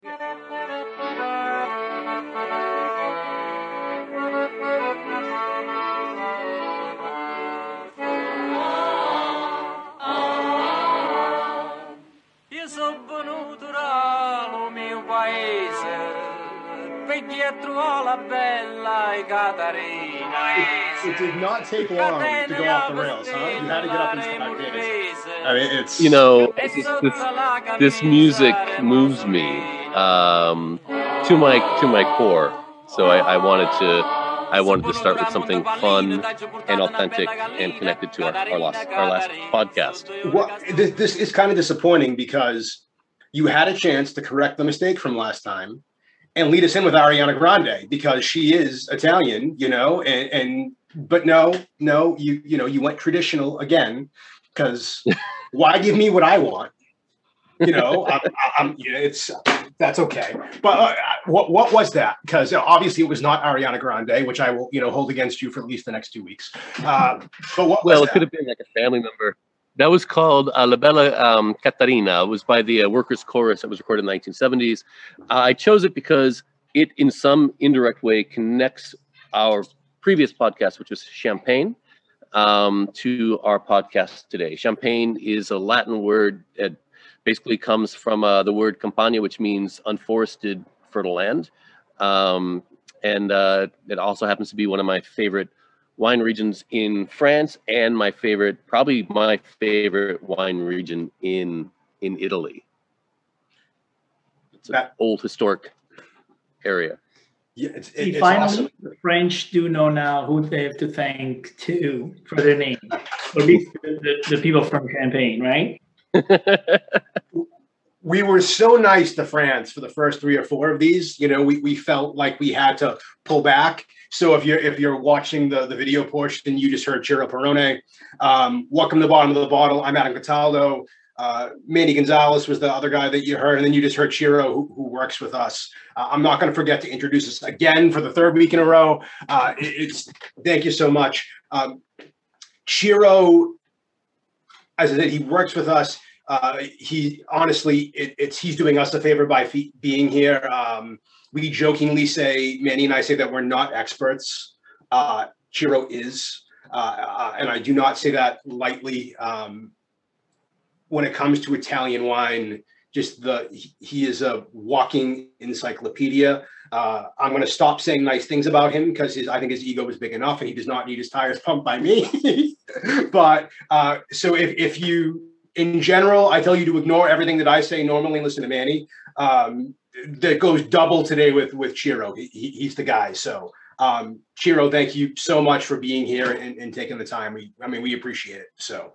Io sono venuto dal mio paese perché a trovare la bella Catarina. It did not take long to go off the rails, huh? You had to get up in 5 days. I mean, it's... You know, this music moves me to my core. So I wanted to start with something fun and authentic and connected to our last podcast. Well, this is kind of disappointing because you had a chance to correct the mistake from last time and lead us in with Ariana Grande because she is Italian, you know, and but no, you went traditional again, because why give me what I want? You know, I'm that's okay. But what was that? Because obviously it was not Ariana Grande, which I will, hold against you for at least the next 2 weeks. But what was that? It could have been like a family member. That was called La Bella Catarina. It was by the Workers' Chorus. It was recorded in the 1970s. I chose it because it, in some indirect way, connects our previous podcast, which was Champagne, to our podcast today. Champagne is a Latin word that basically comes from the word campagna, which means unforested fertile land. And it also happens to be one of my favorite wine regions in France and probably my favorite wine region in Italy. It's an old historic area. Yeah, it's finally, awesome. The French do know now who they have to thank too for their name, or at least the people from Champagne, right? We were so nice to France for the first 3 or 4 of these. We felt like we had to pull back. So if you're watching the video portion, you just heard Ciro Perone. Welcome to the Bottom of the Bottle. I'm Adam Cataldo. Manny Gonzalez was the other guy that you heard. And then you just heard Ciro, who works with us. I'm not going to forget to introduce us again for the third week in a row. Thank you so much. Ciro, as I said, he works with us. He honestly, he's doing us a favor by being here. We jokingly say, Manny and I say that we're not experts. Ciro is, and I do not say that lightly. When it comes to Italian wine, he is a walking encyclopedia. I'm going to stop saying nice things about him because I think his ego is big enough, and he does not need his tires pumped by me. But so if you. In general, I tell you to ignore everything that I say normally and listen to Manny. That goes double today with Ciro. He's the guy. So, Ciro, thank you so much for being here and taking the time. We appreciate it. So,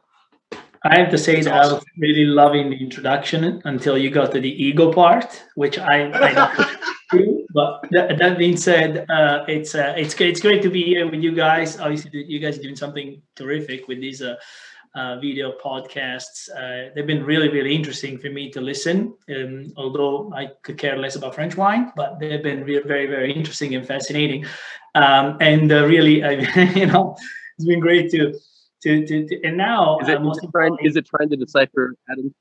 I have to say that awesome. I was really loving the introduction until you got to the ego part, which I don't do. But that being said, it's great to be here with you guys. Obviously, you guys are doing something terrific with these. Video podcasts. They've been really, really interesting for me to listen, although I could care less about French wine, but they've been very, very interesting and fascinating. Really, it's been great to and now... Is it trying to decipher Adam?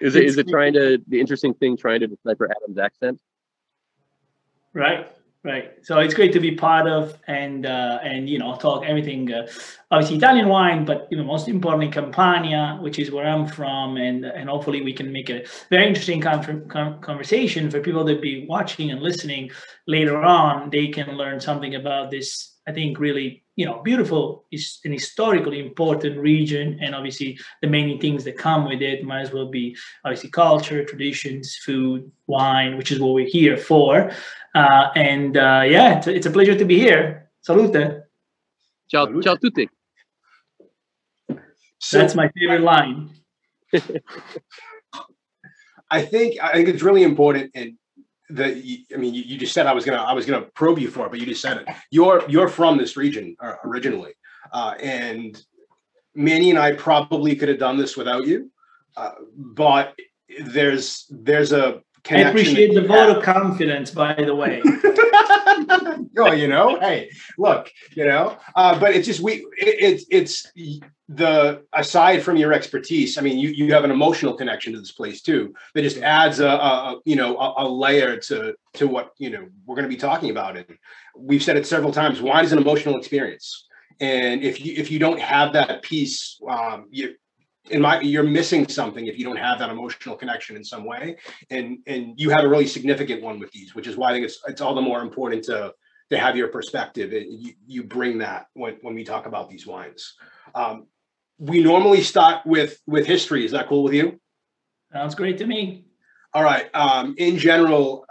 Is it trying to decipher Adam's accent? Right. Right, so it's great to be part of and talk everything, obviously Italian wine, but most importantly Campania, which is where I'm from, and hopefully we can make a very interesting conversation for people that be watching and listening later on. They can learn something about this, I think, really beautiful is an historically important region, and obviously the many things that come with it might as well be obviously culture, traditions, food, wine, which is what we're here for. It's a pleasure to be here. Salute. Ciao tutti. So, that's my favorite line. I think it's really important you just said I was gonna probe you for it, but you just said it. You're from this region originally, and Manny and I probably could have done this without you, but there's a connection. I appreciate the vote of confidence, by the way. Oh, you know, hey, look, you know, but it's just, it's the, aside from your expertise, I mean, you have an emotional connection to this place too, that just adds a layer to what, you know, we're going to be talking about. And we've said it several times, wine is an emotional experience. And if you don't have that piece, you're missing something if you don't have that emotional connection in some way, and you have a really significant one with these, which is why I think it's all the more important to have your perspective. You bring that when we talk about these wines. We normally start with history. Is that cool with you? Sounds great to me. All right. In general,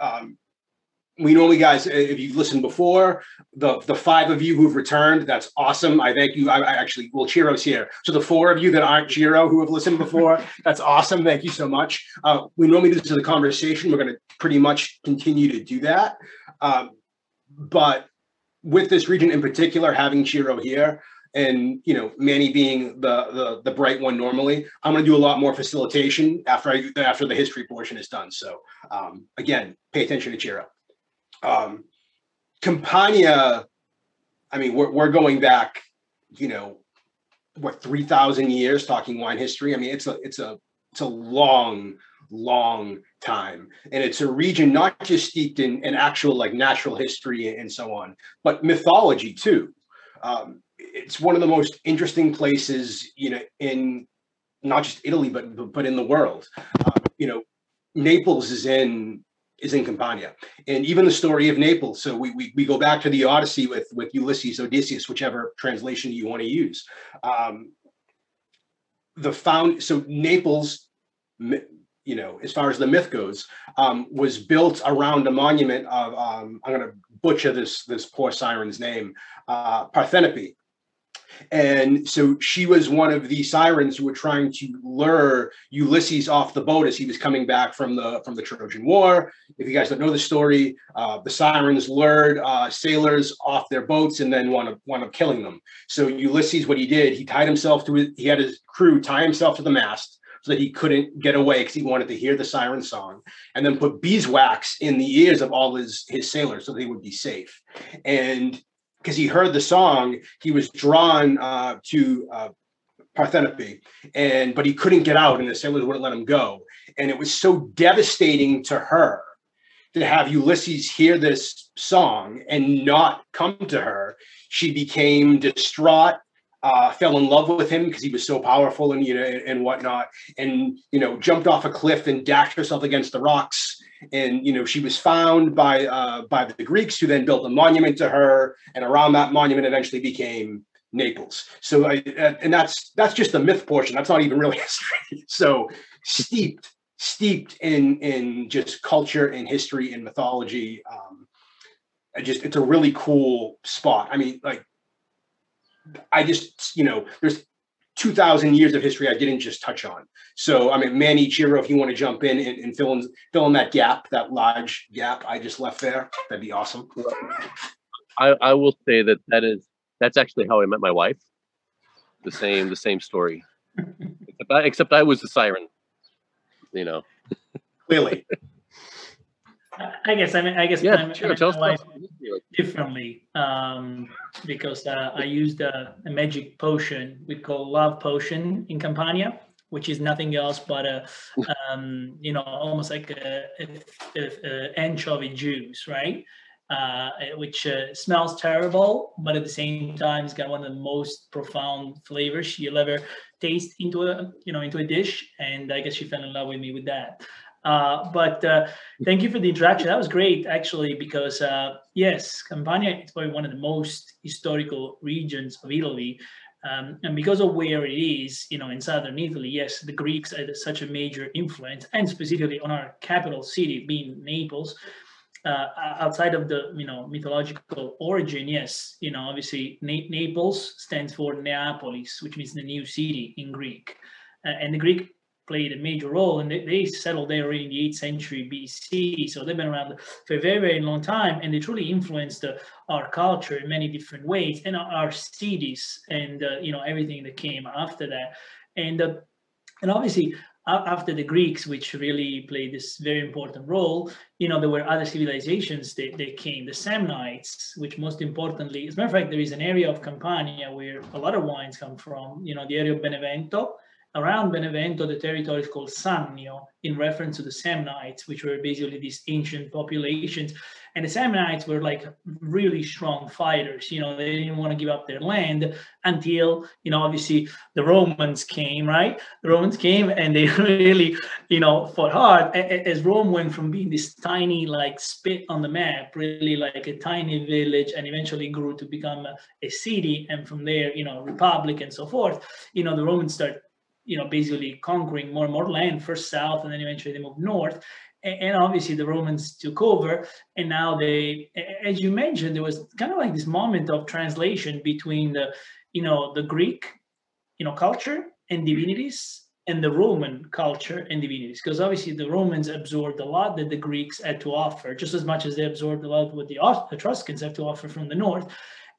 we normally, guys, if you've listened before, the five of you who've returned, that's awesome. I thank you. I actually will Chiro's here. So the four of you that aren't Chiro who have listened before, that's awesome. Thank you so much. We normally do this as a conversation. We're going to pretty much continue to do that. But with this region in particular, having Chiro here and, you know, Manny being the bright one normally, I'm going to do a lot more facilitation after the history portion is done. So again, pay attention to Chiro. Campania, I mean, we're going back, you know, what, 3,000 years talking wine history. I mean, it's a long, long time. And it's a region not just steeped in actual like natural history and so on, but mythology too. It's one of the most interesting places, you know, in not just Italy, but in the world. You know, Naples is in Campania, and even the story of Naples. So we go back to the Odyssey with Ulysses, Odysseus, whichever translation you want to use. So Naples, you know, as far as the myth goes, was built around a monument of, I'm going to butcher this poor siren's name, Parthenope. And so she was one of the sirens who were trying to lure Ulysses off the boat as he was coming back from the Trojan War. If you guys don't know the story, the sirens lured sailors off their boats and then wound up killing them. So Ulysses, what he did, he had his crew tie himself to the mast so that he couldn't get away because he wanted to hear the siren song, and then put beeswax in the ears of all his sailors so they would be safe. And because he heard the song, he was drawn to Parthenope, but he couldn't get out, and the sailors wouldn't let him go. And it was so devastating to her to have Ulysses hear this song and not come to her. She became distraught, fell in love with him because he was so powerful and, you know, and whatnot, and, you know, jumped off a cliff and dashed herself against the rocks. And, you know, she was found by the Greeks, who then built a monument to her, and around that monument eventually became Naples. So, and that's just the myth portion. That's not even really history. So steeped in just culture and history and mythology. It's a really cool spot. I mean, like, you know, there's 2,000 years of history I didn't just touch on. So, I mean, Manny, Chiro, if you want to jump in and fill in that gap, that large gap I just left there, that'd be awesome. I will say that's actually how I met my wife. The same story, except I was the siren, you know. Clearly. I guess yeah, I differently, because I used a magic potion we call love potion in Campania, which is nothing else but you know, almost like a anchovy juice, right? Which smells terrible, but at the same time, it's got one of the most profound flavors you'll ever taste into a dish, and I guess she fell in love with me with that. But thank you for the introduction. That was great, actually, because yes, Campania is probably one of the most historical regions of Italy, and because of where it is, you know, in southern Italy, yes, the Greeks had such a major influence, and specifically on our capital city being Naples. Outside of the, you know, mythological origin, yes, you know, obviously Naples stands for Neapolis, which means the new city in Greek, and the Greek played a major role, and they settled there already in the 8th century BC, so they've been around for a very, very long time, and they truly influenced our culture in many different ways, and our cities, and you know, everything that came after that, and obviously after the Greeks, which really played this very important role, you know, there were other civilizations that came, the Samnites, which most importantly, as a matter of fact, there is an area of Campania where a lot of wines come from, you know, the area of Benevento. Around Benevento, the territory is called Sannio, in reference to the Samnites, which were basically these ancient populations. And the Samnites were like really strong fighters, you know, they didn't want to give up their land until, you know, obviously the Romans came, right? The Romans came and they really, you know, fought hard, as Rome went from being this tiny like spit on the map, really like a tiny village, and eventually grew to become a city. And from there, you know, republic and so forth, you know, the Romans start, you know, basically conquering more and more land, first south, and then eventually they moved north. And obviously the Romans took over, and now they, as you mentioned, there was kind of like this moment of translation between the, you know, the Greek, you know, culture and divinities, and the Roman culture and divinities, because obviously the Romans absorbed a lot that the Greeks had to offer, just as much as they absorbed a lot of what the Etruscans have to offer from the north.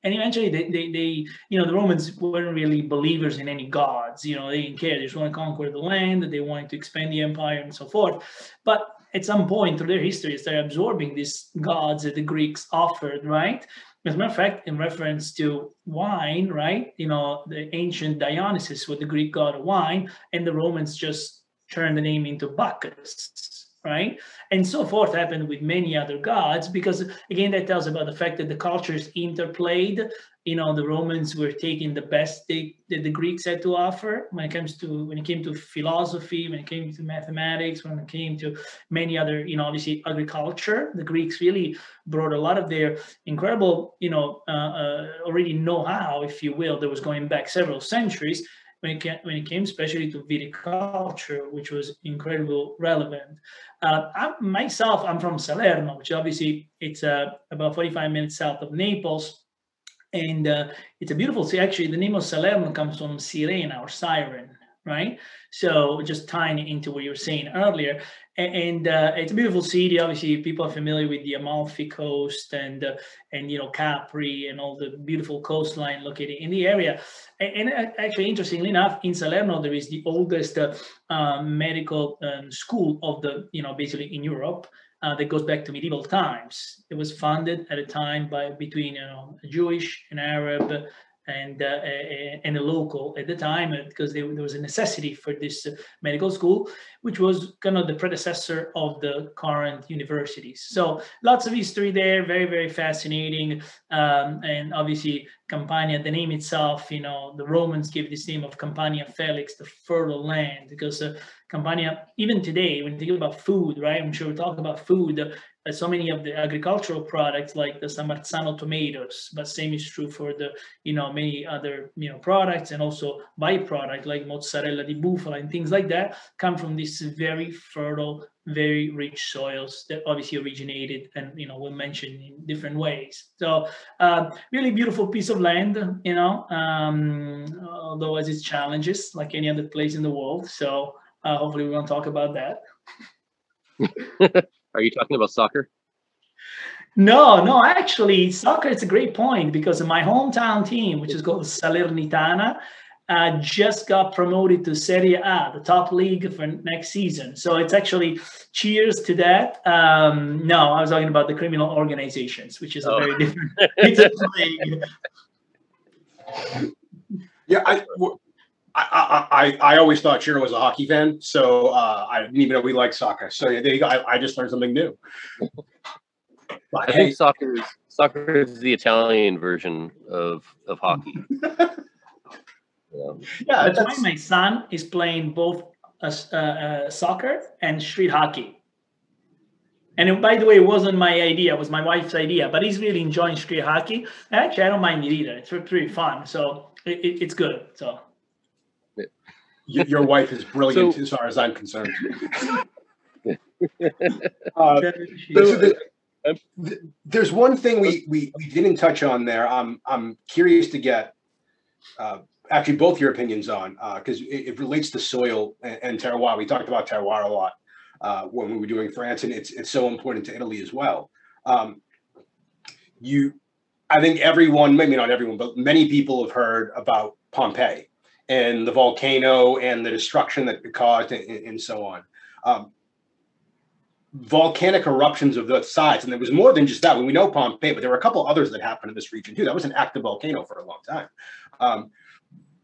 And eventually, they, you know, the Romans weren't really believers in any gods. You know, they didn't care. They just want to conquer the land. They wanted to expand the empire and so forth. But at some point through their history, they are absorbing these gods that the Greeks offered, right? As a matter of fact, in reference to wine, right? You know, the ancient Dionysus was the Greek god of wine, and the Romans just turned the name into Bacchus. Right? And so forth happened with many other gods, because again, that tells about the fact that the cultures interplayed. You know, the Romans were taking the best that the Greeks had to offer when it came to philosophy, when it came to mathematics, when it came to many other, you know, obviously agriculture. The Greeks really brought a lot of their incredible, you know, already know-how, if you will, that was going back several centuries. When it came especially to viticulture, which was incredibly relevant. I'm from Salerno, which obviously it's about 45 minutes south of Naples. And it's a beautiful city. Actually, the name of Salerno comes from sirena or siren, right? So just tying into what you were saying earlier. And it's a beautiful city. Obviously, people are familiar with the Amalfi Coast and you know, Capri and all the beautiful coastline located in the area. And actually, interestingly enough, in Salerno there is the oldest medical school of the, you know, basically in Europe. That goes back to medieval times. It was funded at a time between, you know, a Jewish and Arab and a local at the time, because there was a necessity for this medical school, which was kind of the predecessor of the current universities. So lots of history there, very, very fascinating. And obviously Campania, the name itself, you know, the Romans gave this name of Campania Felix, the fertile land, because Campania, even today, when you think about food, right? I'm sure we'll talk about food, so many of the agricultural products like the San Marzano tomatoes, but same is true for the, you know, many other, you know, products, and also byproduct like mozzarella di bufala and things like that come from these very fertile, very rich soils that obviously originated and, you know, were mentioned in different ways. So really beautiful piece of land, you know, although as its challenges like any other place in the world. So hopefully we won't talk about that. Are you talking about soccer? No, actually, soccer is a great point, because my hometown team, which is called Salernitana, just got promoted to Serie A, the top league for next season. So it's actually cheers to that. No, I was talking about the criminal organizations, which is a very different league. Yeah, I always thought Chiro was a hockey fan, so I didn't even know we liked soccer. So yeah, there you go. I just learned something new. But, I think soccer is the Italian version of hockey. Yeah, that's why my son is playing both soccer and street hockey. And by the way, it wasn't my idea; it was my wife's idea. But he's really enjoying street hockey. Actually, I don't mind it either. It's pretty fun, so it's good. So. Your wife is brilliant, as far as I'm concerned. There's one thing we didn't touch on there. I'm curious to get actually both your opinions on, because it relates to soil and terroir. We talked about terroir a lot when we were doing France, and it's so important to Italy as well. I think everyone, maybe not everyone, but many people have heard about Pompeii and the volcano and the destruction that it caused, and so on. Volcanic eruptions of those size, and there was more than just that. We know Pompeii, but there were a couple others that happened in this region too. That was an active volcano for a long time.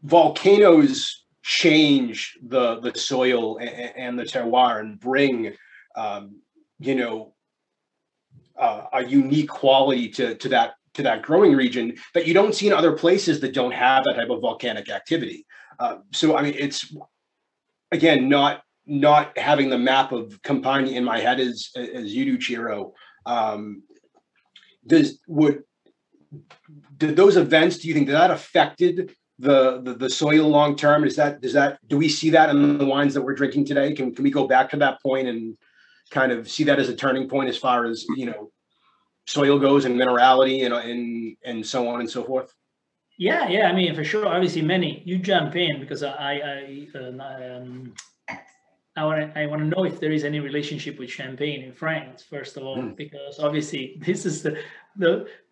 Volcanoes change the soil and the terroir and bring, a unique quality to that growing region that you don't see in other places that don't have that type of volcanic activity. So, I mean, it's, again, not having the map of Campagne in my head as you do, Chiro. Did those events, do you think that affected the soil long term? Do we see that in the wines that we're drinking today? Can we go back to that point and kind of see that as a turning point as far as, soil goes and minerality and so on and so forth? Yeah. I mean, for sure. Obviously, many, you jump in because I want to know if there is any relationship with Champagne in France, first of all, because obviously this is the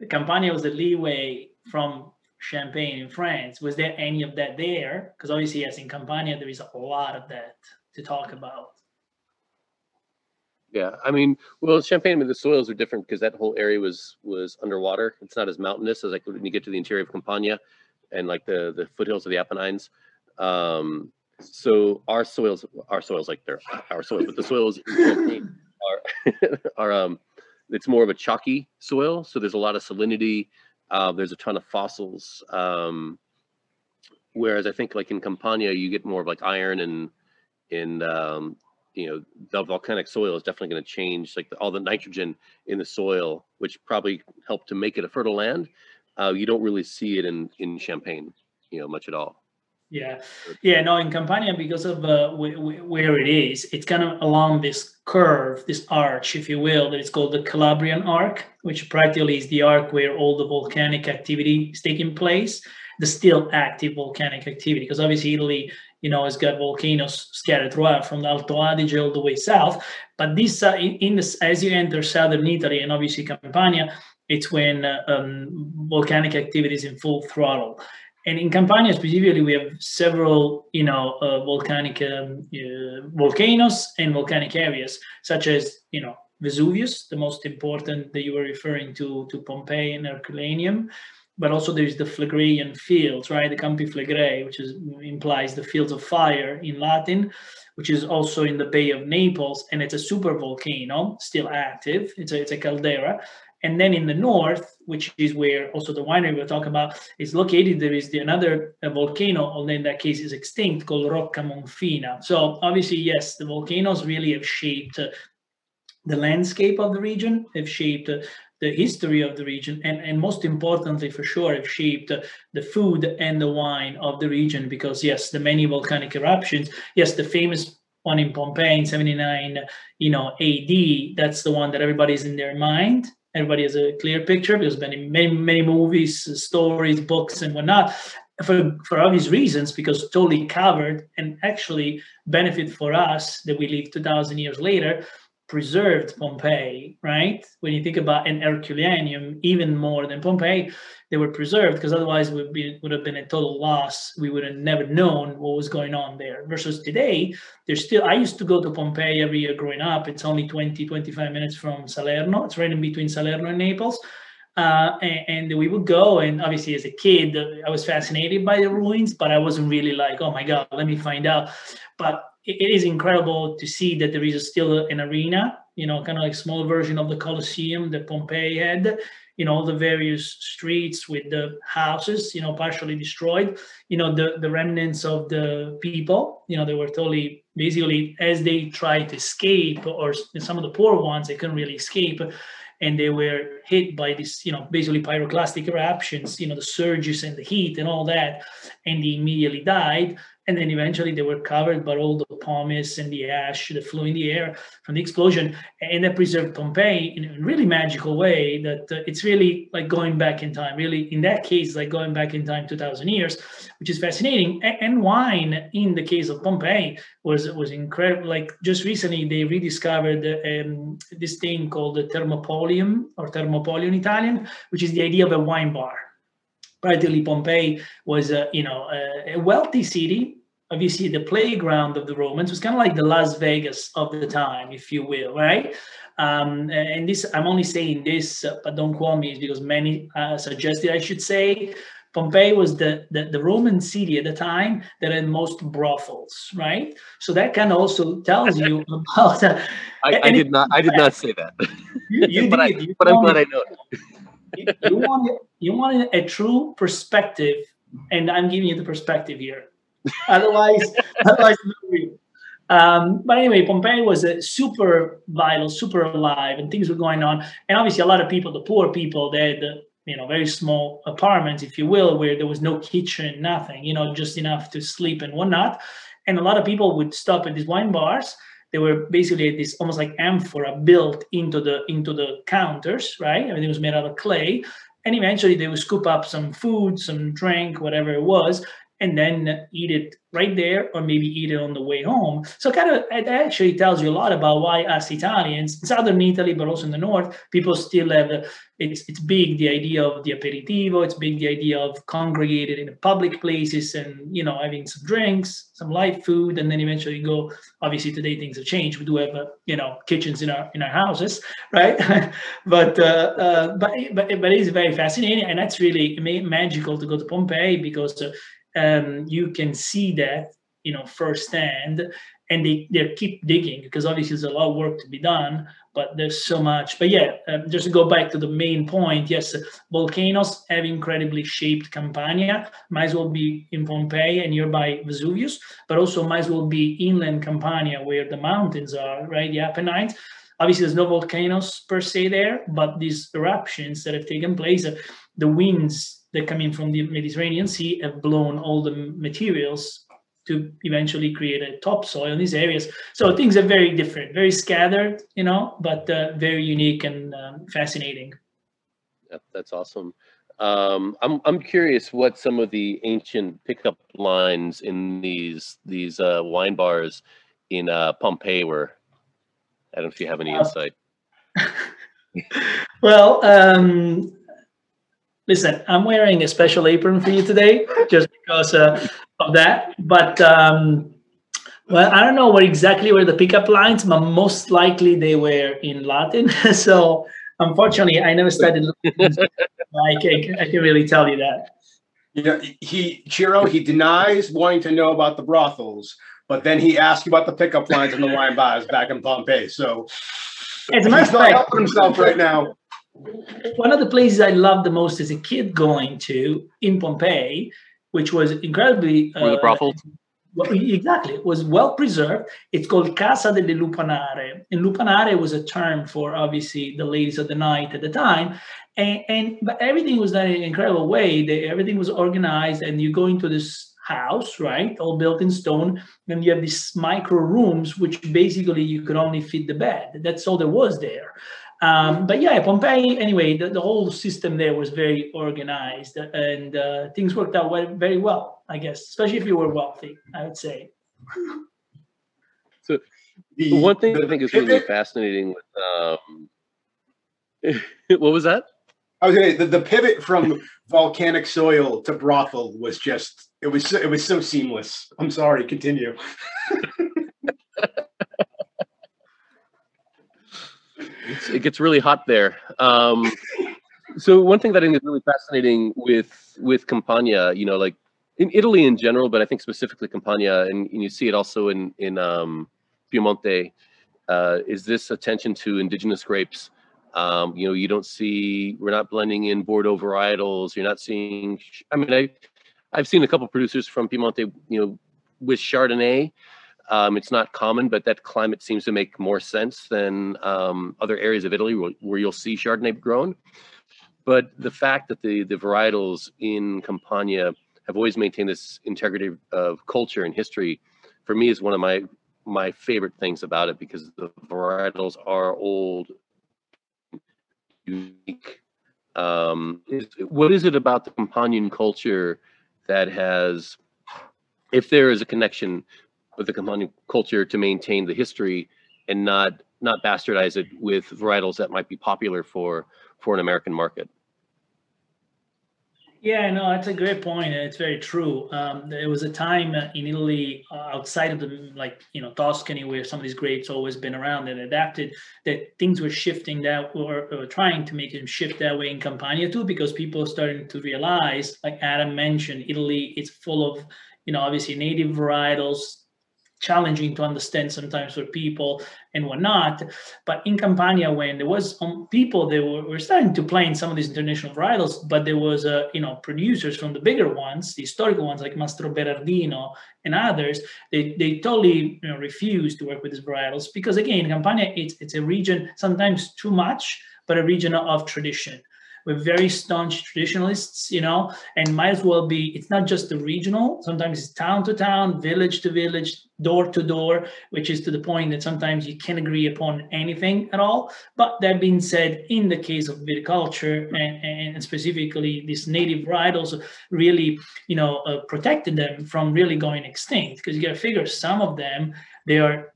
Campania was the leeway from Champagne in France. Was there any of that there? Because obviously, yes, in Campania, there is a lot of that to talk about. Yeah, I mean, well, Champagne, the soils are different because that whole area was underwater. It's not as mountainous as like when you get to the interior of Campania and like the foothills of the Apennines. So our soils, like they're our soils, but the soils are it's more of a chalky soil. So there's a lot of salinity. There's a ton of fossils. Whereas I think like in Campania, you get more of like iron and the volcanic soil is definitely going to change, like all the nitrogen in the soil, which probably helped to make it a fertile land. You don't really see it in Champagne, much at all. Yeah. No, in Campania, because of where it is, it's kind of along this curve, this arch, if you will, that is called the Calabrian Arc, which practically is the arc where all the volcanic activity is taking place, the still active volcanic activity, because obviously Italy, it's got volcanoes scattered throughout from Alto Adige all the way south. But this, as you enter southern Italy and obviously Campania, it's when volcanic activity is in full throttle. And in Campania specifically, we have several, volcanoes and volcanic areas, such as, Vesuvius, the most important that you were referring to Pompeii and Herculaneum. But also there's the Phlegraean fields, right? The Campi Flegrei, which implies the fields of fire in Latin, which is also in the Bay of Naples. And it's a super volcano, still active. It's a caldera. And then in the north, which is where also the winery we're talking about is located, there is another volcano, although in that case is extinct, called Rocca Monfina. So obviously, yes, the volcanoes really have shaped the landscape of the region, have shaped the history of the region, and most importantly, for sure, have shaped the food and the wine of the region, because yes, the many volcanic eruptions, yes, the famous one in Pompeii in 79, AD, that's the one that everybody's in their mind. Everybody has a clear picture because many movies, stories, books, and whatnot, for obvious reasons, because totally covered and actually benefit for us that we live 2,000 years later, preserved Pompeii, right? When you think about an Herculaneum, even more than Pompeii, they were preserved because otherwise would have been a total loss. We would have never known what was going on there. Versus today, there's still, I used to go to Pompeii every year growing up. It's only 20, 25 minutes from Salerno. It's right in between Salerno and Naples. And we would go, and obviously as a kid, I was fascinated by the ruins, but I wasn't really like, oh my God, let me find out. But it is incredible to see that there is still an arena, kind of like small version of the Colosseum that Pompeii had, all the various streets with the houses, partially destroyed, the remnants of the people, they were totally, basically, as they tried to escape, or some of the poor ones, they couldn't really escape, and they were hit by this, basically pyroclastic eruptions, the surges and the heat and all that, and they immediately died. And then eventually they were covered by all the pumice and the ash that flew in the air from the explosion. And that preserved Pompeii in a really magical way that it's really like going back in time, really in that case, like going back in time 2,000 years, which is fascinating. And wine in the case of Pompeii was incredible. Like just recently they rediscovered this thing called the Thermopolium, or Thermopolio in Italian, which is the idea of a wine bar. Practically Pompeii was a wealthy city. Obviously, the playground of the Romans was kind of like the Las Vegas of the time, if you will, right? And this, I'm only saying this, but don't quote me, because many suggested I should say Pompeii was the Roman city at the time that had most brothels, right? So that kind of also tells you about. I did not say that. You but did. But I'm glad I know. You wanted a true perspective, and I'm giving you the perspective here. Otherwise, but anyway, Pompeii was super vital, super alive, and things were going on. And obviously, a lot of people, the poor people, they had very small apartments, if you will, where there was no kitchen, nothing, just enough to sleep and whatnot. And a lot of people would stop at these wine bars. They were basically this almost like amphora built into the counters, right? Everything was made out of clay, and eventually they would scoop up some food, some drink, whatever it was, and then eat it right there, or maybe eat it on the way home. So kind of, it actually tells you a lot about why us Italians, Southern Italy, but also in the North, people still have, it's big, the idea of the aperitivo, it's big, the idea of congregated in public places and, having some drinks, some light food, and then eventually go, obviously today things have changed. We do have, kitchens in our houses, right? but it is very fascinating, and that's really magical to go to Pompeii, because you can see that firsthand, and they keep digging, because obviously there's a lot of work to be done, but there's so much. But yeah, just to go back to the main point, yes, volcanoes have incredibly shaped Campania. Might as well be in Pompeii and nearby Vesuvius, but also might as well be inland Campania, where the mountains are, right? The Apennines. Obviously, there's no volcanoes per se there, but these eruptions that have taken place, the winds that come in from the Mediterranean Sea have blown all the materials to eventually create a topsoil in these areas. So things are very different, very scattered, but very unique and fascinating. Yep, that's awesome. I'm curious what some of the ancient pickup lines in these wine bars in Pompeii were. I don't know if you have any insight. Well, listen, I'm wearing a special apron for you today, just because of that. But well, I don't know what exactly were the pickup lines, but most likely they were in Latin. So unfortunately, I never studied Latin. I can really tell you that. Ciro denies wanting to know about the brothels, but then he asks you about the pickup lines in the wine bars back in Pompeii. So he's not helping himself right now. One of the places I loved the most as a kid going to in Pompeii, which was incredibly the brothel. Well, exactly, it was well preserved. It's called Casa delle Lupanare, and Lupanare was a term for obviously the ladies of the night at the time. But everything was done in an incredible way. Everything was organized, and you go into this house, right, all built in stone, and you have these micro rooms, which basically you could only fit the bed. That's all there was there. But yeah, Pompeii, anyway, the whole system there was very organized, and things worked out very well, I guess, especially if you were wealthy, I would say. So the one thing I think is really fascinating with, what was that? I was going to say, the pivot from volcanic soil to brothel was just, it was so seamless. I'm sorry, continue. It gets really hot there. So one thing that I think is really fascinating with Campania, like in Italy in general, but I think specifically Campania, and you see it also in Piemonte, is this attention to indigenous grapes. We're not blending in Bordeaux varietals. You're not seeing, I've seen a couple producers from Piemonte, with Chardonnay. It's not common, but that climate seems to make more sense than other areas of Italy where you'll see Chardonnay grown. But the fact that the varietals in Campania have always maintained this integrity of culture and history, for me, is one of my favorite things about it, because the varietals are old, unique. What is it about the Campanian culture that has, if there is a connection with the Campanian culture, to maintain the history and not bastardize it with varietals that might be popular for an American market? Yeah, no, that's a great point. It's very true. There was a time in Italy outside of the, Tuscany, where some of these grapes always been around and adapted, that things were shifting that or trying to make them shift that way in Campania too, because people are starting to realize, like Adam mentioned, Italy is full of, obviously native varietals, challenging to understand sometimes for people and whatnot. But in Campania, when there was people that were starting to play in some of these international varietals, but there was, producers from the bigger ones, the historical ones like Mastro Berardino and others, they totally refused to work with these varietals because, again, Campania, it's a region sometimes too much, but a region of tradition. We're very staunch traditionalists, and might as well be, it's not just the regional, sometimes it's town to town, village to village, door to door, which is to the point that sometimes you can't agree upon anything at all. But that being said, in the case of viticulture and specifically these native varietals really, protected them from really going extinct, because you got to figure some of them, they are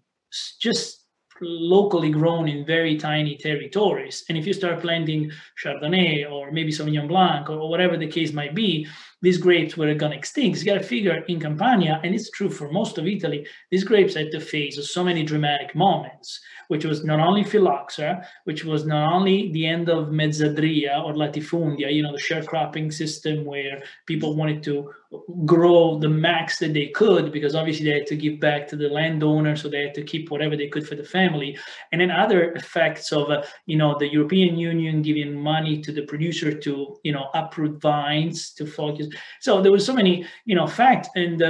just locally grown in very tiny territories. And if you start planting Chardonnay or maybe Sauvignon Blanc or whatever the case might be, these grapes were gone extinct. You got to figure in Campania, and it's true for most of Italy, these grapes had to face so many dramatic moments, which was not only phylloxera, which was not only the end of mezzadria or latifundia, the sharecropping system where people wanted to grow the max that they could because obviously they had to give back to the landowner, so they had to keep whatever they could for the family. And then other effects of, the European Union giving money to the producer to, uproot vines to focus. So there were so many, facts, and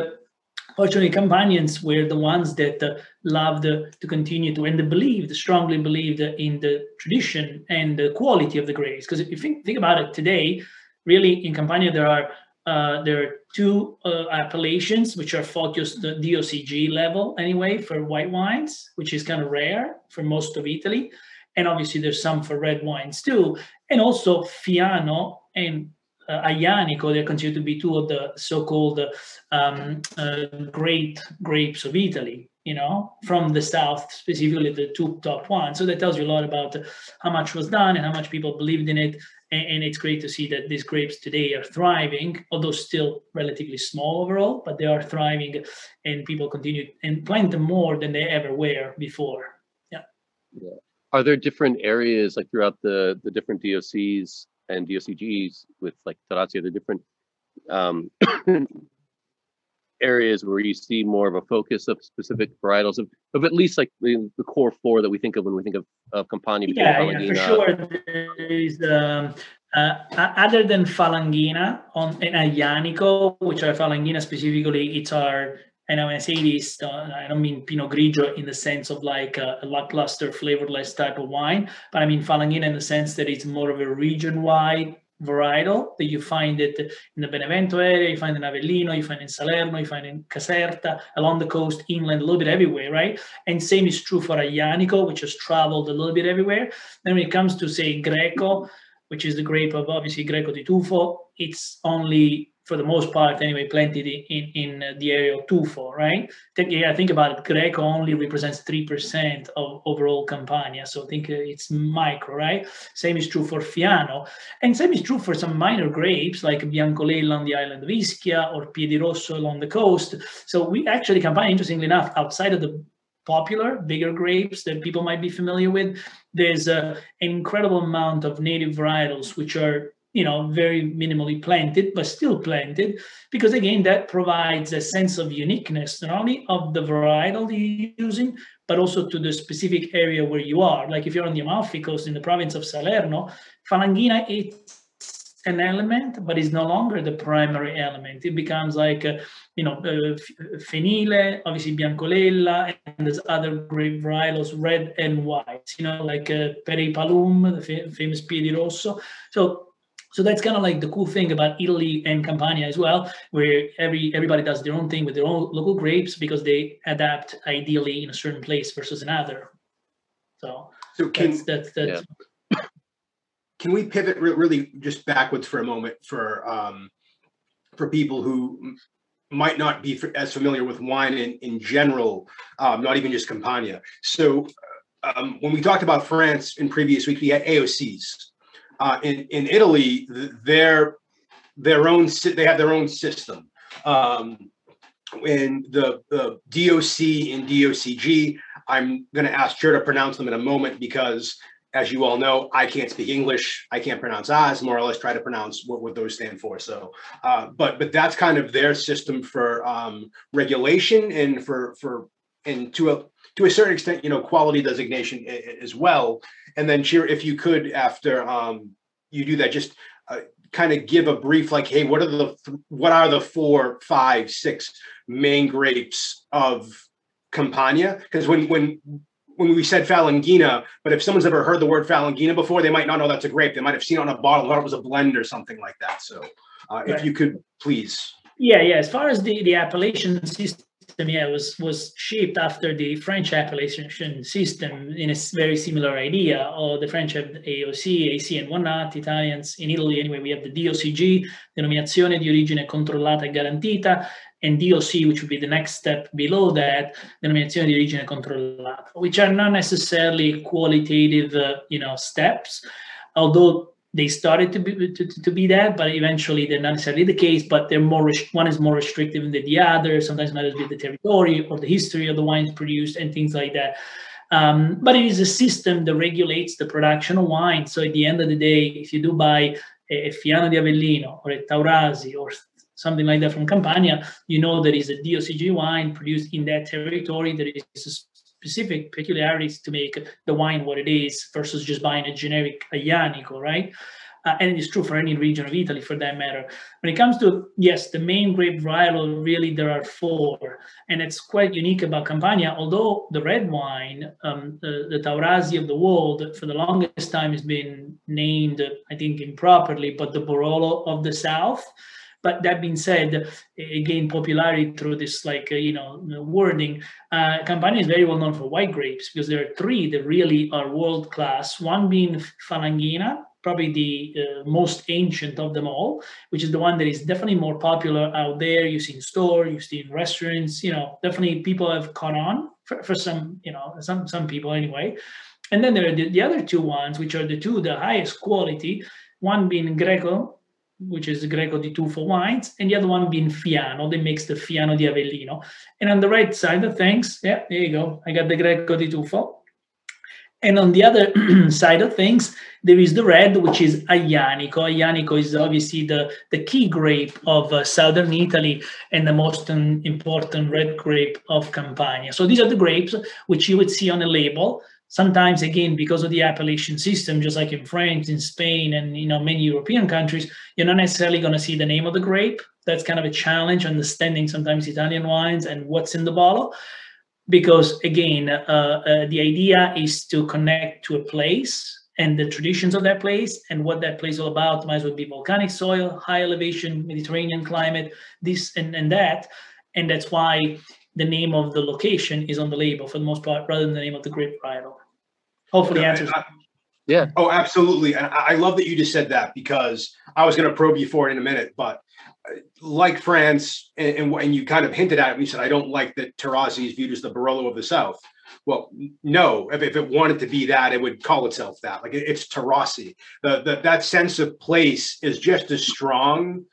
fortunately, Campanians were the ones that loved to continue to, and they strongly believed in the tradition and the quality of the grapes. Because if you think about it today, really in Campania there are two appellations which are focused the DOCG level anyway for white wines, which is kind of rare for most of Italy, and obviously there's some for red wines too, and also Fiano and Aglianico, they're considered to be two of the so-called great grapes of Italy, from the south, specifically the two top ones. So that tells you a lot about how much was done and how much people believed in it. And it's great to see that these grapes today are thriving, although still relatively small overall, but they are thriving and people continue and plant them more than they ever were before. Yeah. Are there different areas like throughout the different DOCs and DOCGs with like Taurasi, are there different areas where you see more of a focus of specific varietals of at least like the core four that we think of when we think of Campania? Yeah, for sure. There is, other than Falanghina and Aglianico, which are Falanghina specifically, it's our, and when I say this, I don't mean Pinot Grigio in the sense of like a lackluster, flavorless type of wine, but I mean Falanghina in the sense that it's more of a region-wide varietal that you find it in the Benevento area, you find in Avellino, you find in Salerno, you find in Caserta, along the coast, inland, a little bit everywhere, right? And same is true for Aglianico, which has traveled a little bit everywhere. Then when it comes to, say, Greco, which is the grape of, obviously, Greco di Tufo, it's only, for the most part, anyway, planted in the area of Tufo, right? Think about it. Greco only represents 3% of overall Campania, so think it's micro, right? Same is true for Fiano, and same is true for some minor grapes like Biancolella on the island of Ischia or Piedirosso along the coast. So we actually, Campania, interestingly enough, outside of the popular, bigger grapes that people might be familiar with, there's an incredible amount of native varietals which are very minimally planted, but still planted, because again, that provides a sense of uniqueness, not only of the varietal you're using, but also to the specific area where you are. Like if you're on the Amalfi Coast in the province of Salerno, Falanghina, it's an element, but is no longer the primary element. It becomes like, Fenile, obviously Biancolella, and there's other grape varietals, red and white, like Peripalum, the famous Piedirosso. So that's kind of like the cool thing about Italy and Campania as well, where everybody does their own thing with their own local grapes because they adapt ideally in a certain place versus another. So that's Can we pivot really just backwards for a moment for people who might not be as familiar with wine in general, not even just Campania. So when we talked about France in previous week, we had AOCs. In Italy, their their own, they have their own system. And the DOC and DOCG, I'm going to ask Jer to pronounce them in a moment because, as you all know, I can't speak English. I can't pronounce Oz, more or less try to pronounce what those stand for. So, but that's kind of their system for regulation and and to a certain extent, you know, quality designation as well. And then, Jer, if you could, after you do that, just kind of give a brief, like, hey, what are the 4, 5, 6 main grapes of Campania? Because when we said Falanghina, but if someone's ever heard the word Falanghina before, they might not know that's a grape. They might have seen it on a bottle, thought it was a blend or something like that. So, right. If you could, please. Yeah. As far as the appellation system, yeah, was shaped after the French appellation system in a very similar idea. Or the French have AOC, AC, and whatnot. Italians in Italy, anyway, we have the DOCG, denominazione di origine controllata e garantita, and DOC, which would be the next step below that, denominazione di origine controllata, which are not necessarily qualitative, steps, although they started to be that, but eventually they're not necessarily the case, but they're more, one is more restrictive than the other, sometimes matters with the territory or the history of the wines produced and things like that. But it is a system that regulates the production of wine. So at the end of the day, if you do buy a Fiano di Avellino or a Taurasi or something like that from Campania, you know that is a DOCG wine produced in that territory, that is specific peculiarities to make the wine what it is versus just buying a generic Aglianico, right? And it's true for any region of Italy for that matter. When it comes to, yes, the main grape varietal, really there are 4, and it's quite unique about Campania. Although the red wine, the Taurasi of the world, for the longest time has been named, I think improperly, but the Barolo of the South. But that being said, it gained popularity through this, wording. Campania is very well known for white grapes because there are 3 that really are world class. One being Falanghina, probably the most ancient of them all, which is the one that is definitely more popular out there. You see in stores, you see in restaurants. Definitely people have caught on for some, some people anyway. And then there are the other 2 ones, which are the 2 the highest quality. One being Greco, which is Greco di Tufo wines, and the other one being Fiano. They makes the Fiano di Avellino. And on the right side of things, yeah, there you go. I got the Greco di Tufo. And on the other side of things, there is the red, which is Aglianico. Aglianico is obviously the key grape of southern Italy and the most important red grape of Campania. So these are the grapes which you would see on a label. Sometimes, again, because of the appellation system, just like in France, in Spain, and many European countries, you're not necessarily going to see the name of the grape. That's kind of a challenge, understanding sometimes Italian wines and what's in the bottle. Because, again, the idea is to connect to a place and the traditions of that place and what that place is all about. Might as well be volcanic soil, high elevation, Mediterranean climate, this and that. And that's why the name of the location is on the label for the most part, rather than the name of the grape varietal. Hopefully answers. Yeah. Oh, absolutely. And I love that you just said that, because I was going to probe you for it in a minute, but like France, and you kind of hinted at it, you said, I don't like that Taurasi is viewed as the Barolo of the South. Well, no, if it wanted to be that, it would call itself that. Like, it's Taurasi. That sense of place is just as strong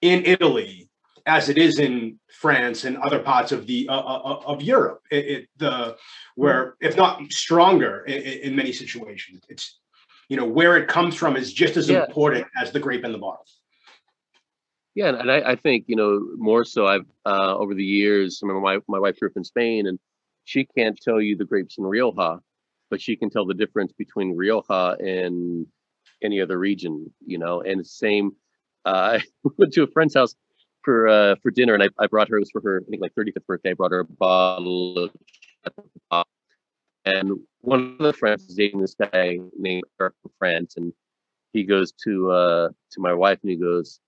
in Italy as it is in France and other parts of the of Europe, where if not stronger in many situations, it's where it comes from is just as important as the grape in the bottle. Yeah, and I think more so. I've over the years, I remember my wife grew up in Spain, and she can't tell you the grapes in Rioja, but she can tell the difference between Rioja and any other region. And same. I went to a friend's house for dinner, and I brought her, it was for her, I think, like 35th birthday, I brought her a bottle of, and one of the friends is dating this guy named Eric from France, and he goes to my wife, and he goes,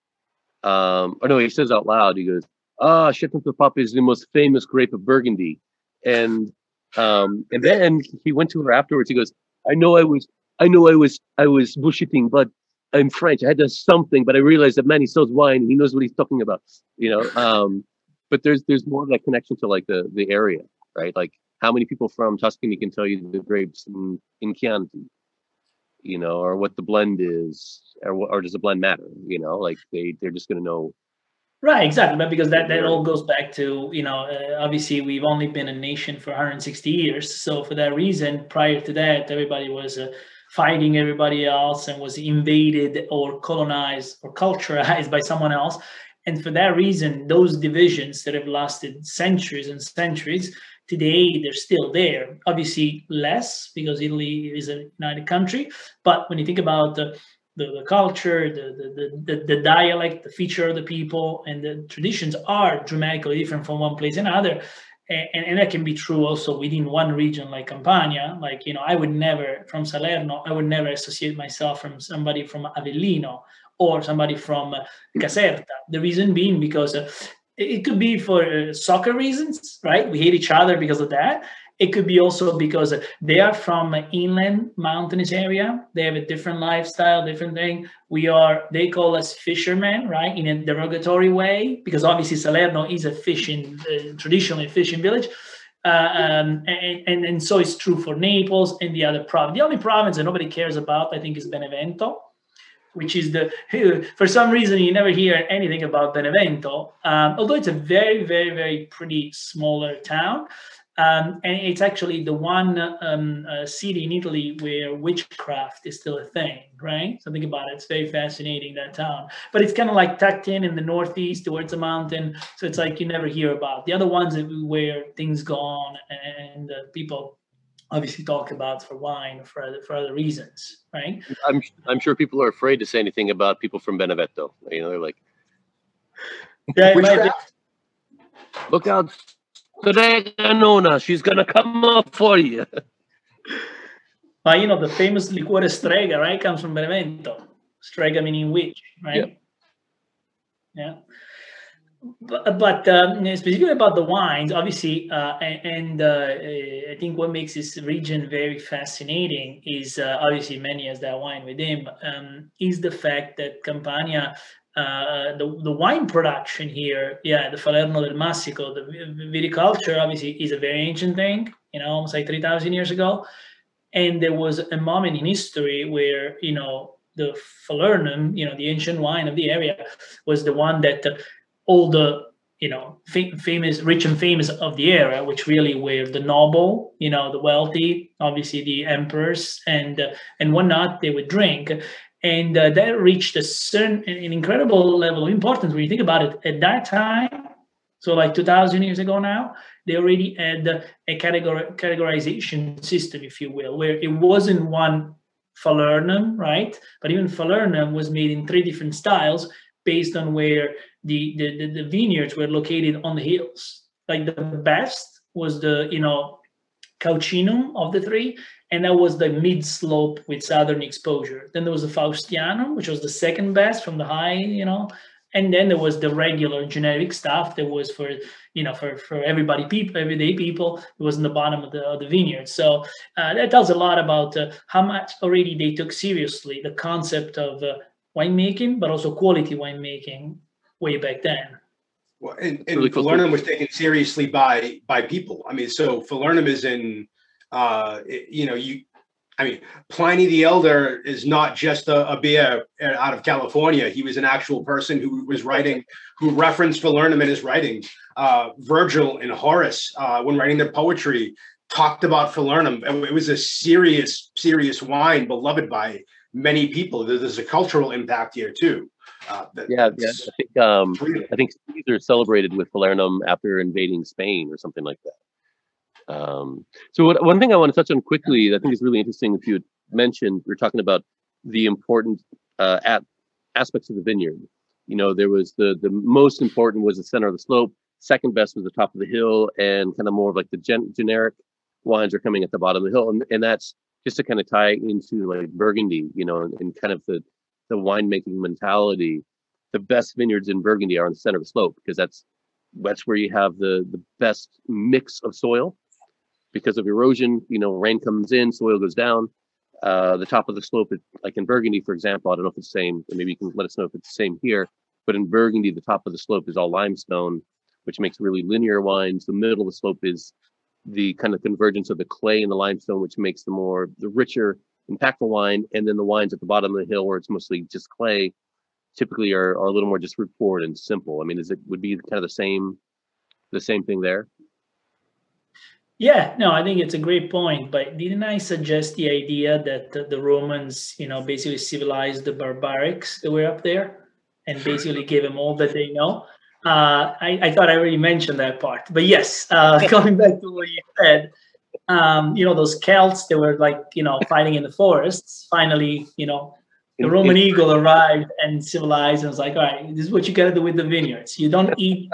oh no, he says out loud, he goes, "Ah, Chateau Pop is the most famous grape of Burgundy," and then he went to her afterwards, he goes, I know I was bullshitting, but I'm French. I had to something, but I realized that man, he sells wine. He knows what he's talking about, But there's more of that connection to like the area, right? Like how many people from Tuscany can tell you the grapes in Chianti, you know, or what the blend is, or does the blend matter? You know, like they're just going to know. Right, exactly, but because that all goes back to, you know, obviously we've only been a nation for 160 years. So for that reason, prior to that, everybody was fighting everybody else and was invaded or colonized or culturized by someone else. And for that reason, those divisions that have lasted centuries and centuries, today they're still there. Obviously less, because Italy is a united country. But when you think about the culture, the dialect, the feature of the people, and the traditions are dramatically different from one place to another. And that can be true also within one region like Campania. Like, you know, I would never, from Salerno, I would never associate myself from somebody from Avellino or somebody from Caserta. The reason being because it could be for soccer reasons, right? We hate each other because of that. It could be also because they are from an inland mountainous area. They have a different lifestyle, different thing. They call us fishermen, right? In a derogatory way, because obviously Salerno is a fishing, traditionally fishing village. And so it's true for Naples and the other province. The only province that nobody cares about, I think, is Benevento, which is for some reason you never hear anything about Benevento, although it's a very, very, very pretty smaller town. And it's actually the one city in Italy where witchcraft is still a thing, right? So think about it. It's very fascinating, that town. But it's kind of like tucked in the northeast towards the mountain. So it's like you never hear about. The other ones where things go on and people obviously talk about for wine or for other reasons, right? I'm sure people are afraid to say anything about people from Benevento. You know, they're like, yeah, witchcraft. Look out. Nona, she's gonna come up for you. Well, you know, the famous liquore strega, right, comes from Benevento. Strega meaning witch, right? Yeah. But specifically about the wines, obviously, I think what makes this region very fascinating is obviously many has that wine within, is the fact that Campania, the wine production here, yeah, the Falerno del Massico, the viticulture obviously is a very ancient thing, you know, almost like 3,000 years ago. And there was a moment in history where, you know, the Falernum, you know, the ancient wine of the area, was the one that all the, you know, famous, rich and famous of the era, which really were the noble, you know, the wealthy, obviously the emperors and whatnot, they would drink. And that reached an incredible level of importance when you think about it. At that time, so like 2,000 years ago now, they already had a categorization system, if you will, where it wasn't one Falernum, right? But even Falernum was made in three different styles based on where the vineyards were located on the hills. Like the best was the, you know, Cauchinum of the three, and that was the mid-slope with southern exposure. Then there was the Faustianum, which was the second best from the high, you know, and then there was the regular generic stuff that was for, you know, for everybody, people, everyday people. It was in the bottom of the vineyard. So that tells a lot about how much already they took seriously the concept of winemaking, but also quality winemaking way back then. Well, and really cool. Falernum was taken seriously by people. I mean, so Falernum is in, you know, I mean, Pliny the Elder is not just a beer out of California. He was an actual person who was writing, who referenced Falernum in his writing. Virgil and Horace, when writing their poetry, talked about Falernum. It was a serious, serious wine beloved by many people. There's a cultural impact here too. Yeah, I think Caesar celebrated with Falernum after invading Spain or something like that. So one thing I want to touch on quickly that I think is really interesting, if you had mentioned, we were talking about the important aspects of the vineyard. You know, there was the most important was the center of the slope, second best was the top of the hill, and kind of more of like the generic wines are coming at the bottom of the hill. And that's just to kind of tie into like Burgundy, you know, and kind of the winemaking mentality. The best vineyards in Burgundy are on the center of the slope, because that's where you have the best mix of soil. Because of erosion, you know, rain comes in, soil goes down. The top of the slope, like in Burgundy, for example, I don't know if it's the same, maybe you can let us know if it's the same here, but in Burgundy, the top of the slope is all limestone, which makes really linear wines. The middle of the slope is the kind of convergence of the clay and the limestone, which makes the richer impactful wine. And then the wines at the bottom of the hill where it's mostly just clay typically are a little more just root forward and simple. I mean, is it would be kind of the same thing there? Yeah, no, I think it's a great point. But didn't I suggest the idea that the Romans, you know, basically civilized the barbarics that were up there and basically gave them all that they know? I thought I already mentioned that part. But yes, going back to what you said, you know, those Celts, they were like, you know, fighting in the forests. Finally, you know, the Roman eagle arrived and civilized and was like, all right, this is what you got to do with the vineyards. You don't eat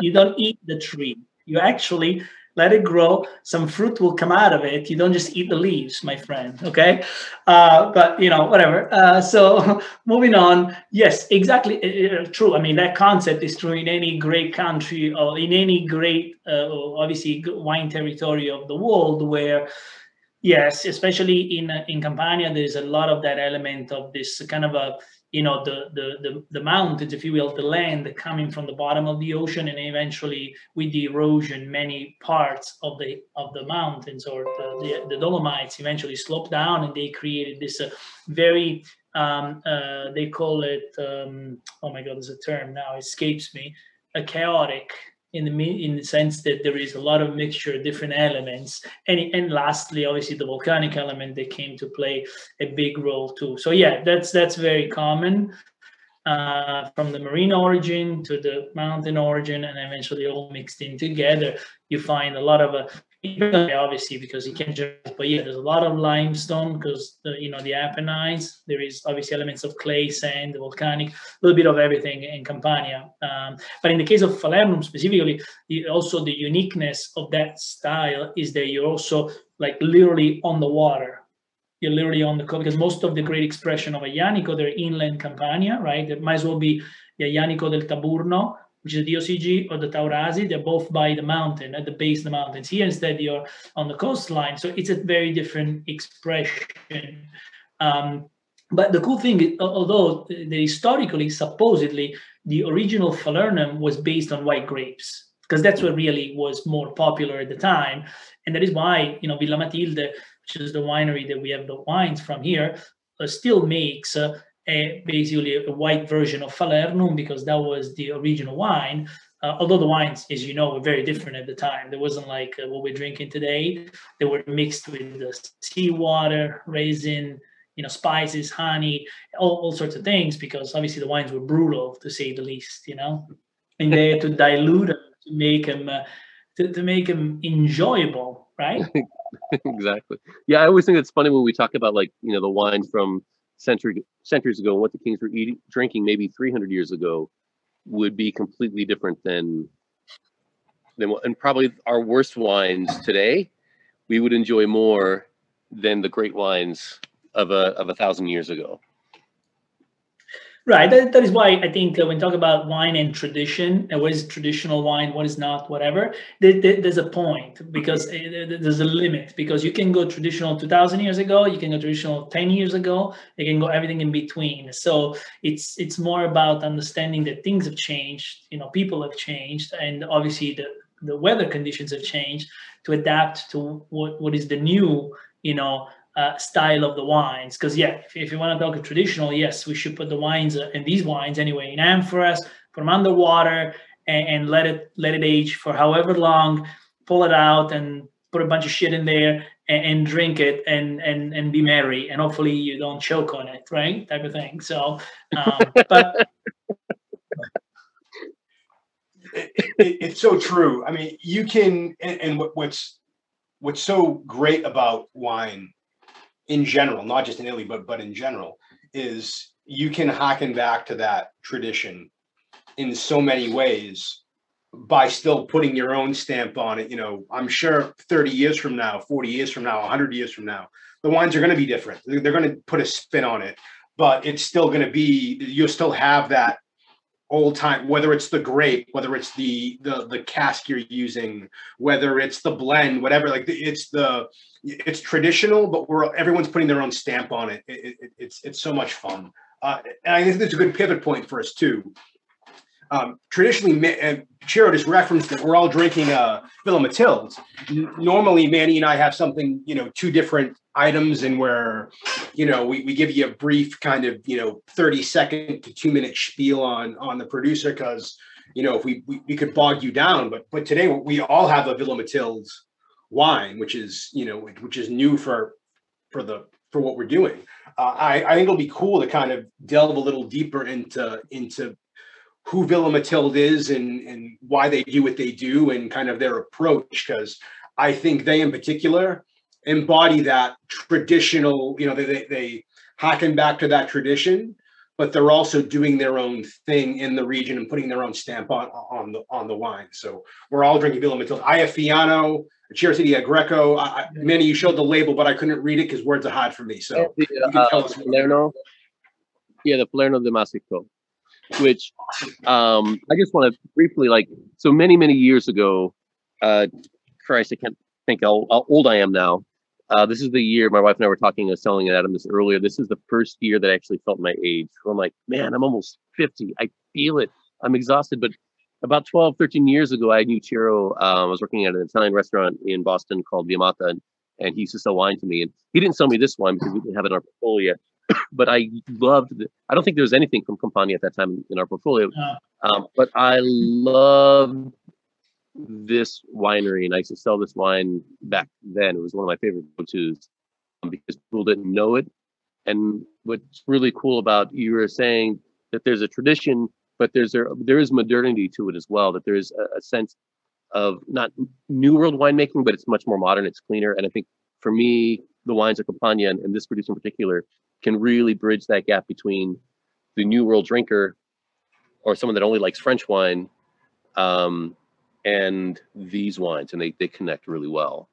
the tree. You actually let it grow. Some fruit will come out of it. You don't just eat the leaves, my friend. Okay. But, you know, whatever. So moving on. Yes, exactly. True. I mean, that concept is true in any great country or in any great, obviously, wine territory of the world where, yes, especially in Campania, there's a lot of that element of this kind of a, you know, the mountains, if you will, the land coming from the bottom of the ocean, and eventually with the erosion, many parts of the mountains or the Dolomites eventually sloped down, and they created this very they call it oh my God, there's a term now, escapes me, a chaotic. In the sense that there is a lot of mixture of different elements. And lastly, obviously, the volcanic element that came to play a big role too. So yeah, that's very common, from the marine origin to the mountain origin, and eventually all mixed in together. You find a lot of, obviously, because you can't generalize, but yeah, there's a lot of limestone because, you know, the Apennines, there is obviously elements of clay, sand, volcanic, a little bit of everything in Campania. But in the case of Falernum specifically, also the uniqueness of that style is that you're also like literally on the water. You're literally on the coast, because most of the great expression of Aglianico, they're inland Campania, right? That might as well be the Aglianico del Taburno, which is the DOCG, or the Taurasi. They're both by the mountain, at the base of the mountains. Here instead you're on the coastline, so it's a very different expression. But the cool thing, although historically, supposedly, the original Falernum was based on white grapes, because that's what really was more popular at the time. And that is why, you know, Villa Matilde, which is the winery that we have the wines from here, still makes basically a white version of Falernum, because that was the original wine, although the wines, as you know, were very different at the time. There wasn't like what we're drinking today. They were mixed with the seawater, raisin, you know, spices, honey, all sorts of things, because obviously the wines were brutal, to say the least, you know, and they had to dilute them to make them to make them enjoyable, right? Exactly. Yeah, I always think it's funny when we talk about, like, you know, the wine from centuries ago, and what the kings were drinking maybe 300 years ago would be completely different than and probably our worst wines today we would enjoy more than the great wines of 1,000 years ago. Right. That is why I think when talk about wine and tradition, and what is traditional wine, what is not, whatever, there's a point, because there's a limit, because you can go traditional 2,000 years ago, you can go traditional 10 years ago, you can go everything in between. So it's more about understanding that things have changed, you know, people have changed, and obviously the weather conditions have changed to adapt to what is the new, you know, style of the wines. Because yeah, if you want to talk a traditional, yes, we should put the wines and these wines anyway in amphoras, put them underwater, and let it age for however long, pull it out and put a bunch of shit in there and drink it and be merry, and hopefully you don't choke on it, right, type of thing. So but it's so true. I mean, you can, and what's so great about wine in general, not just in Italy, but in general, is you can harken back to that tradition in so many ways by still putting your own stamp on it. You know, I'm sure 30 years from now, 40 years from now, 100 years from now, the wines are going to be different. They're going to put a spin on it, but it's still going to be, you'll still have that old time, whether it's the grape, whether it's the cask you're using, whether it's the blend, whatever, like it's traditional, but everyone's putting their own stamp on it. It's so much fun. And I think it's a good pivot point for us too. Traditionally, Chiro just referenced that we're all drinking Villa Matilde. Normally, Manny and I have something, you know, two different items, and where, you know, we give you a brief kind of, you know, 30-second to 2-minute spiel on the producer, because, you know, if we could bog you down. But today we all have a Villa Matilde wine, which is, you know, which is new for what we're doing. I think it'll be cool to kind of delve a little deeper into who Villa Matilde is and why they do what they do and kind of their approach, because I think they in particular embody that traditional, you know, they harken back to that tradition, but they're also doing their own thing in the region and putting their own stamp on the wine. So we're all drinking Villa Matilde. I have Fiano, Chiarosity Greco. Manny, you showed the label, but I couldn't read it because words are hard for me. So the, you can tell us. Falerno, yeah, the Falerno del Massico, which I just want to briefly, like, so many years ago, Christ, I can't think how old I am now. This is the year my wife and I were talking, selling it at him this earlier. This is the first year that I actually felt my age. So I'm like, man, I'm almost 50. I feel it. I'm exhausted. But about 12, 13 years ago, I knew Chiro. I was working at an Italian restaurant in Boston called Via Mata, and he used to sell wine to me. And he didn't sell me this wine because we didn't have it in our portfolio. But I loved it. I don't think there was anything from Campania at that time in our portfolio. But I loved this winery, and I used to sell this wine back then. It was one of my favorite go-tos because people didn't know it. And what's really cool about, you were saying that there's a tradition, but there is modernity to it as well, that there is a sense of not new world winemaking, but it's much more modern, it's cleaner. And I think for me, the wines of Campania and this producer in particular can really bridge that gap between the new world drinker or someone that only likes French wine and these wines, and they connect really well.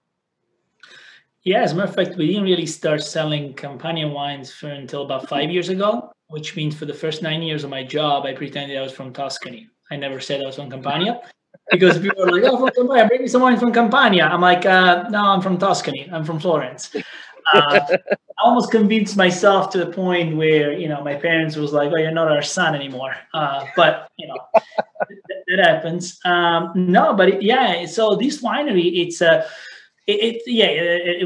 Yeah, as a matter of fact, we didn't really start selling Campania wines for until about 5 years ago, which means for the first 9 years of my job, I pretended I was from Tuscany. I never said I was from Campania because people were like, oh, from Campania, bring me some wine from Campania. I'm like, no, I'm from Tuscany. I'm from Florence. I almost convinced myself to the point where, you know, my parents was like, oh, you're not our son anymore. But, you know, it happens. No, but it, yeah, so this winery, it's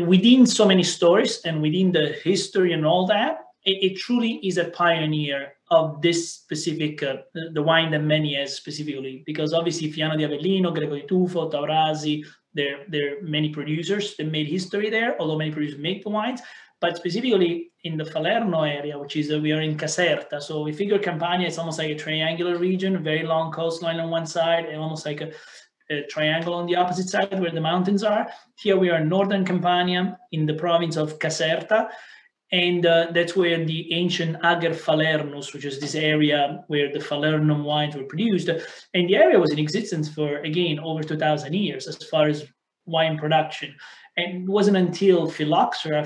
within so many stories and within the history and all that, it truly is a pioneer of this specific, the wine that Manny has specifically, because obviously Fiano di Avellino, Greco di Tufo, Taurasi, there are many producers that made history there, although many producers make the wines, but specifically in the Falerno area, which is, we are in Caserta. So we figure Campania is almost like a triangular region, very long coastline on one side, and almost like a triangle on the opposite side where the mountains are. Here we are in northern Campania, in the province of Caserta. And that's where the ancient Ager Falernus, which is this area where the Falernum wines were produced. And the area was in existence for, again, over 2,000 years as far as wine production. And it wasn't until Phylloxera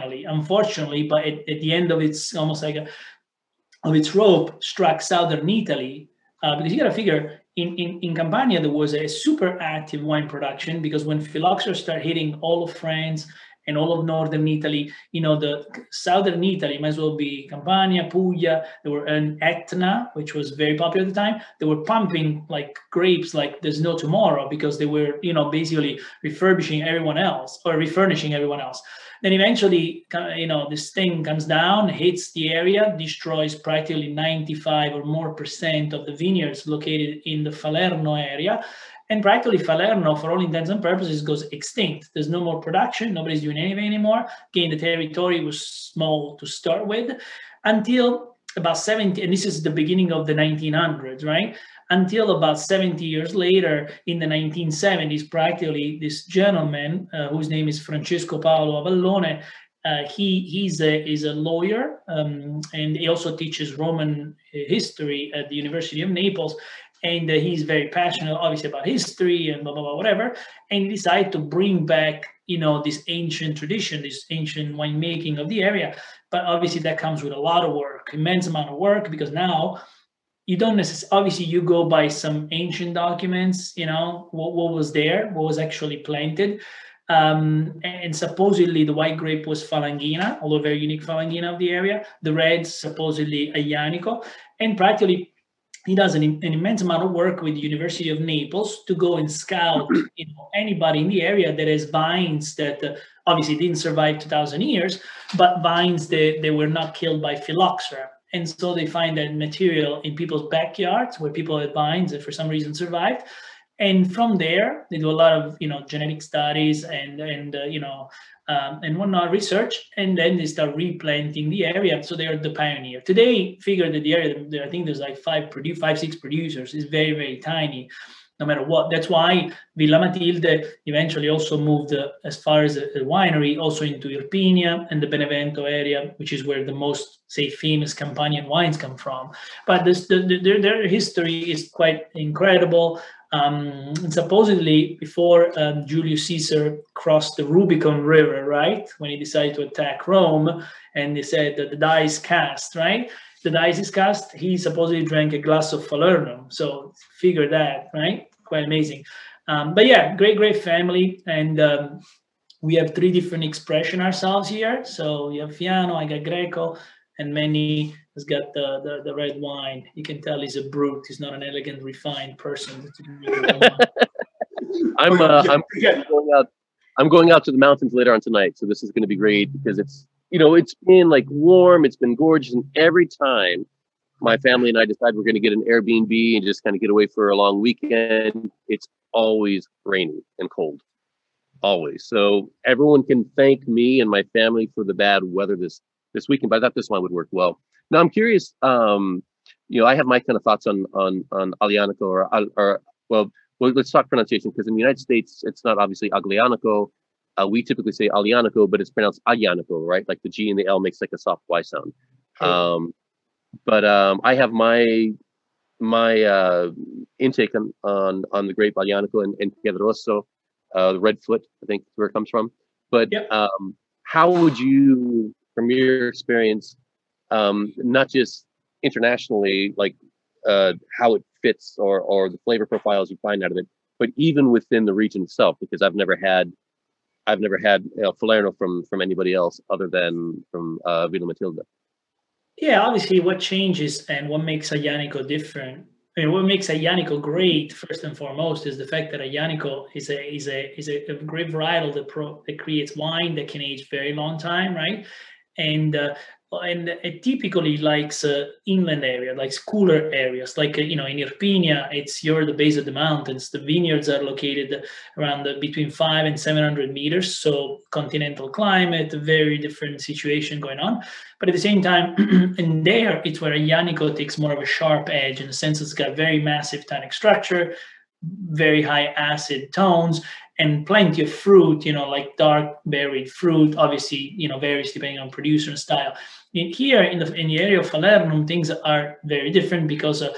unfortunately, but at the end of its, almost like of its rope, struck southern Italy. Because you got to figure, in Campania, there was a super active wine production, because when Phylloxera started hitting all of France and all of northern Italy, you know, the southern Italy might as well be Campania, Puglia. There were an Etna, which was very popular at the time. They were pumping like grapes like there's no tomorrow, because they were, you know, basically refurnishing everyone else. Then eventually, you know, this thing comes down, hits the area, destroys practically 95% or more of the vineyards located in the Falerno area. And practically Falerno, for all intents and purposes, goes extinct. There's no more production. Nobody's doing anything anymore. Again, the territory was small to start with, until about 70, and this is the beginning of the 1900s, right? Until about 70 years later, in the 1970s, practically this gentleman, whose name is Francesco Paolo Avellone, he's a lawyer, and he also teaches Roman history at the University of Naples. And he's very passionate, obviously, about history and blah, blah, blah, whatever. And he decided to bring back, you know, this ancient tradition, this ancient winemaking of the area. But obviously that comes with a lot of work, immense amount of work, because now you don't necessarily, obviously you go by some ancient documents, you know, what was there, what was actually planted. And supposedly the white grape was Falanghina, although very unique Falanghina of the area. The red, supposedly Aglianico, and practically he does an immense amount of work with the University of Naples to go and scout anybody in the area that has vines that obviously didn't survive 2,000 years, but vines that they were not killed by phylloxera. And so they find that material in people's backyards where people had vines that for some reason survived. And from there, they do a lot of, genetic studies and whatnot research, and then they start replanting the area. So they are the pioneer. Today, figure that the area, I think there's like five, six producers, is very, very tiny, no matter what. That's why Villa Matilde eventually also moved as far as the winery, also into Irpinia and the Benevento area, which is where the most, say, famous Campanian wines come from. But their history is quite incredible. And supposedly before Julius Caesar crossed the Rubicon River, right, when he decided to attack Rome, and they said that the die is cast, right? The die is cast. He supposedly drank a glass of Falernum. So figure that, right? Quite amazing. But yeah, great, great family. And we have three different expression ourselves here. So you have Fiano, I got Greco, and Manny has got the red wine. You can tell he's a brute. He's not an elegant, refined person. I'm going out to the mountains later on tonight, so this is going to be great because it's, it's been like warm. It's been gorgeous, and every time my family and I decide we're going to get an Airbnb and just kind of get away for a long weekend, it's always rainy and cold, always. So everyone can thank me and my family for the bad weather this weekend. But I thought this wine would work well. Now I'm curious. I have my kind of thoughts on Aglianico or well, let's talk pronunciation, because in the United States it's not obviously Aglianico. We typically say Aglianico, but it's pronounced Aglianico, right? Like the G and the L makes like a soft Y sound. Sure. But I have my intake on the grape Aglianico and Piedirosso, the red foot, I think, is where it comes from. But yep. How would you, from your experience, not just internationally, like how it fits or the flavor profiles you find out of it, but even within the region itself, because I've never had Falerno from anybody else other than from Villa Matilde. Yeah, obviously what changes and what makes Aglianico different, what makes Aglianico great first and foremost is the fact that Aglianico is a great varietal that creates wine that can age very long time, right? And it typically likes inland areas, likes cooler areas, like, in Irpinia, it's you're the base of the mountains. The vineyards are located around between 500 and 700 meters. So continental climate, very different situation going on. But at the same time, in there, it's where Aglianico takes more of a sharp edge in the sense it's got very massive tannic structure, very high acid tones, and plenty of fruit, like dark berried fruit, obviously, varies depending on producer and style. Here in the area of Falernum, things are very different because of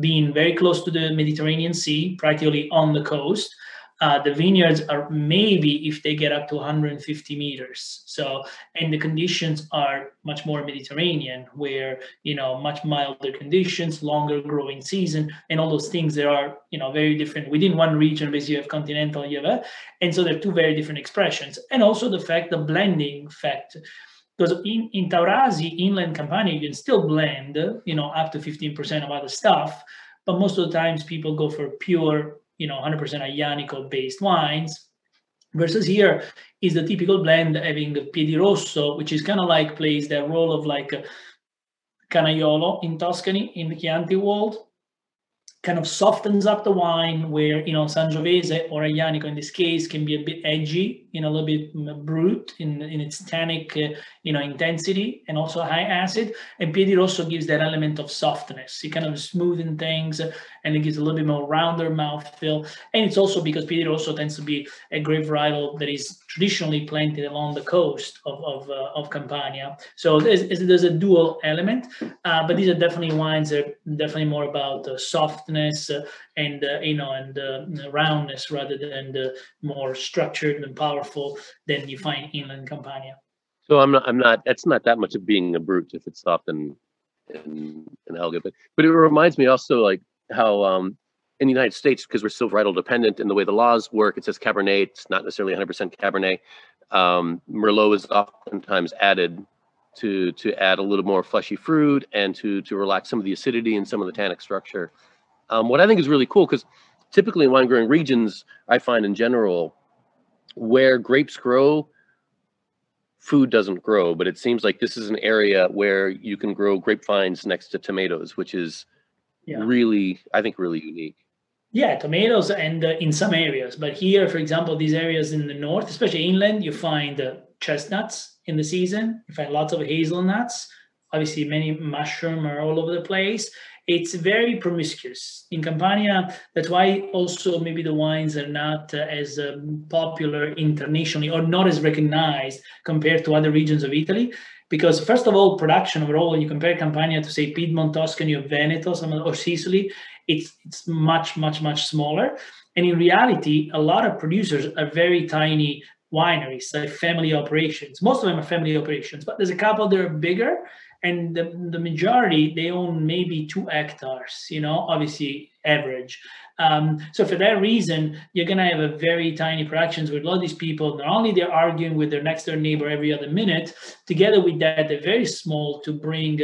being very close to the Mediterranean Sea, practically on the coast. The vineyards are maybe, if they get up to 150 meters. So, and the conditions are much more Mediterranean, where, much milder conditions, longer growing season, and all those things that are, very different within one region. Basically, you have continental, and so they're two very different expressions. And also the blending fact, because in Taurasi, inland Campania, you can still blend, up to 15% of other stuff, but most of the times people go for pure, 100% Aglianico based wines, versus here is the typical blend having Piedirosso, which is kind of like plays the role of like Canaiolo in Tuscany, in the Chianti world, kind of softens up the wine where, Sangiovese or Aglianico in this case can be a bit edgy, a little bit brute in its tannic, intensity and also high acid. And Piedirosso gives that element of softness. It kind of smoothens things and it gives a little bit more rounder mouthfeel. And it's also because Piedirosso tends to be a grape varietal that is traditionally planted along the coast of Campania. So there's a dual element, but these are definitely wines that are definitely more about softness and roundness rather than the more structured and powerful than you find inland Campania. So I'm not. That's not that much of being a brute if it's soft and elegant. But it reminds me also like how in the United States, because we're so varietal dependent in the way the laws work, it says Cabernet. It's not necessarily 100% Cabernet. Merlot is oftentimes added to add a little more fleshy fruit and to relax some of the acidity and some of the tannic structure. What I think is really cool, because typically in wine-growing regions, I find in general, where grapes grow, food doesn't grow. But it seems like this is an area where you can grow grapevines next to tomatoes, which is really, I think, really unique. Yeah, tomatoes and in some areas. But here, for example, these areas in the north, especially inland, you find chestnuts in the season. You find lots of hazelnuts. Obviously, many mushrooms are all over the place. It's very promiscuous. In Campania, that's why also maybe the wines are not as popular internationally or not as recognized compared to other regions of Italy. Because first of all, production overall, when you compare Campania to say Piedmont, Tuscany, or Veneto, or Sicily, it's much smaller. And in reality, a lot of producers are very tiny wineries, like family operations. Most of them are family operations, but there's a couple that are bigger. And the majority, they own maybe 2 hectares, you know, obviously average. So for that reason, you're going to have a very tiny productions with a lot of these people. Not only they're arguing with their next door neighbor every other minute, together with that, they're very small to bring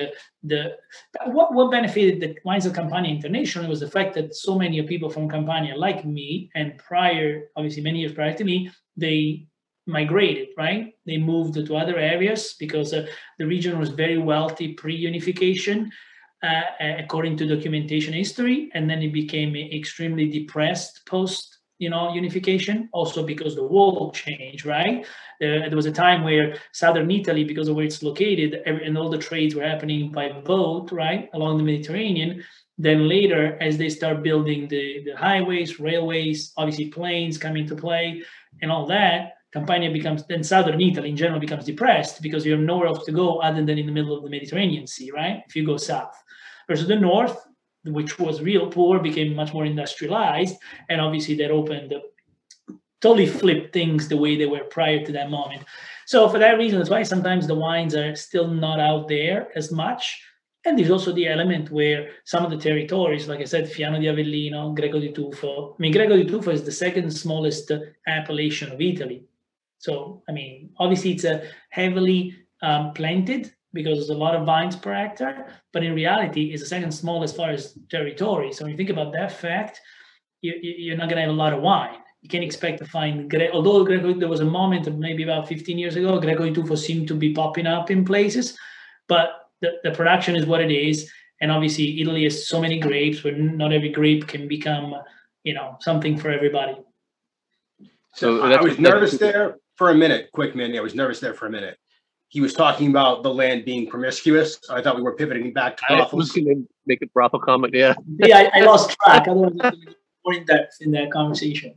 what benefited the wines of Campania internationally was the fact that so many people from Campania, like me, and prior, obviously many years prior to me, they migrated, right? They moved to other areas because the region was very wealthy pre-unification, according to documentation history, and then it became extremely depressed post, you know, unification, also because the world changed, right? There was a time where southern Italy, because of where it's located, and all the trades were happening by boat, right, along the Mediterranean. Then later, as they start building the highways, railways, obviously planes come into play and all that, Campania becomes, then southern Italy in general becomes depressed because you have nowhere else to go other than in the middle of the Mediterranean Sea, right? If you go south. Versus the north, which was real poor, became much more industrialized. And obviously that opened up, totally flipped things the way they were prior to that moment. So for that reason, that's why sometimes the wines are still not out there as much. And there's also the element where some of the territories, like I said, Fiano di Avellino, Greco di Tufo. I mean, Greco di Tufo is the second smallest appellation of Italy. So, I mean, obviously it's a heavily planted because there's a lot of vines per hectare, but in reality it's the second small as far as territory. So when you think about that fact, you're not going to have a lot of wine. You can't expect to find, although Greco, there was a moment maybe about 15 years ago, Greco di Tufo seemed to be popping up in places, but the production is what it is. And obviously Italy has so many grapes where not every grape can become, you know, something for everybody. So I was nervous there. For a minute, quick minute, I was nervous there for a minute. He was talking about the land being promiscuous. I thought we were pivoting back to brothels. I was going to make a brothel comment, yeah. Yeah, I lost track. I don't want to be more in depth in that conversation.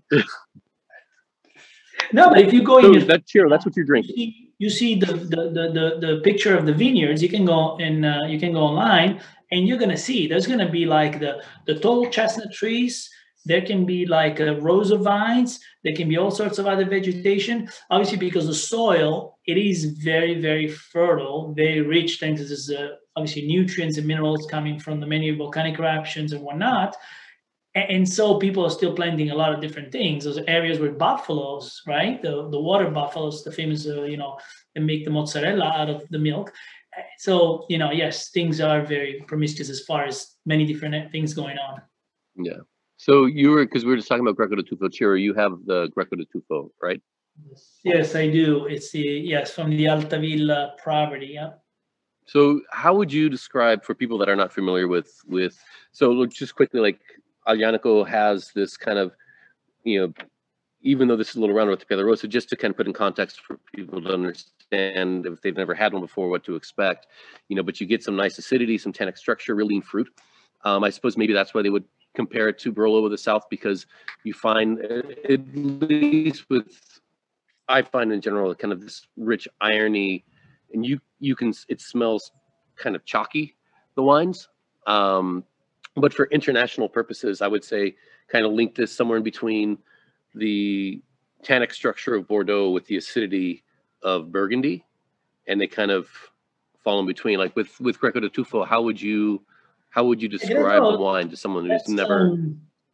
No, but if you go in... That's true, that's what you're drinking. You see the picture of the vineyards. You can go and you can go online, and you're going to see. There's going to be like the tall chestnut trees. There can be like rows of vines. There can be all sorts of other vegetation. Obviously, because the soil, it is very, very fertile, very rich, thanks to this, obviously nutrients and minerals coming from the many volcanic eruptions and whatnot. And so people are still planting a lot of different things. Those areas with buffaloes, right? The water buffaloes, the famous, you know, they make the mozzarella out of the milk. So, you know, yes, things are very promiscuous as far as many different things going on. Yeah. So you were, because we were just talking about Greco di Tufo, Ciro, you have the Greco di Tufo, right? Yes, I do. It's the, yes, from the Altavilla property, yeah. So how would you describe, for people that are not familiar with so just quickly, like Aglianico has this kind of, you know, even though this is a little rounder with the Piedirosso, just to kind of put in context for people to understand if they've never had one before, what to expect, you know, but you get some nice acidity, some tannic structure, real lean fruit. I suppose maybe that's why they would compare it to Barolo of the South, because you find, at least with, I find in general, kind of this rich irony, and you can, it smells kind of chalky, the wines. But for international purposes, I would say kind of link this somewhere in between the tannic structure of Bordeaux with the acidity of Burgundy, and they kind of fall in between. Like with Greco di Tufo, how would you describe the wine to someone who's never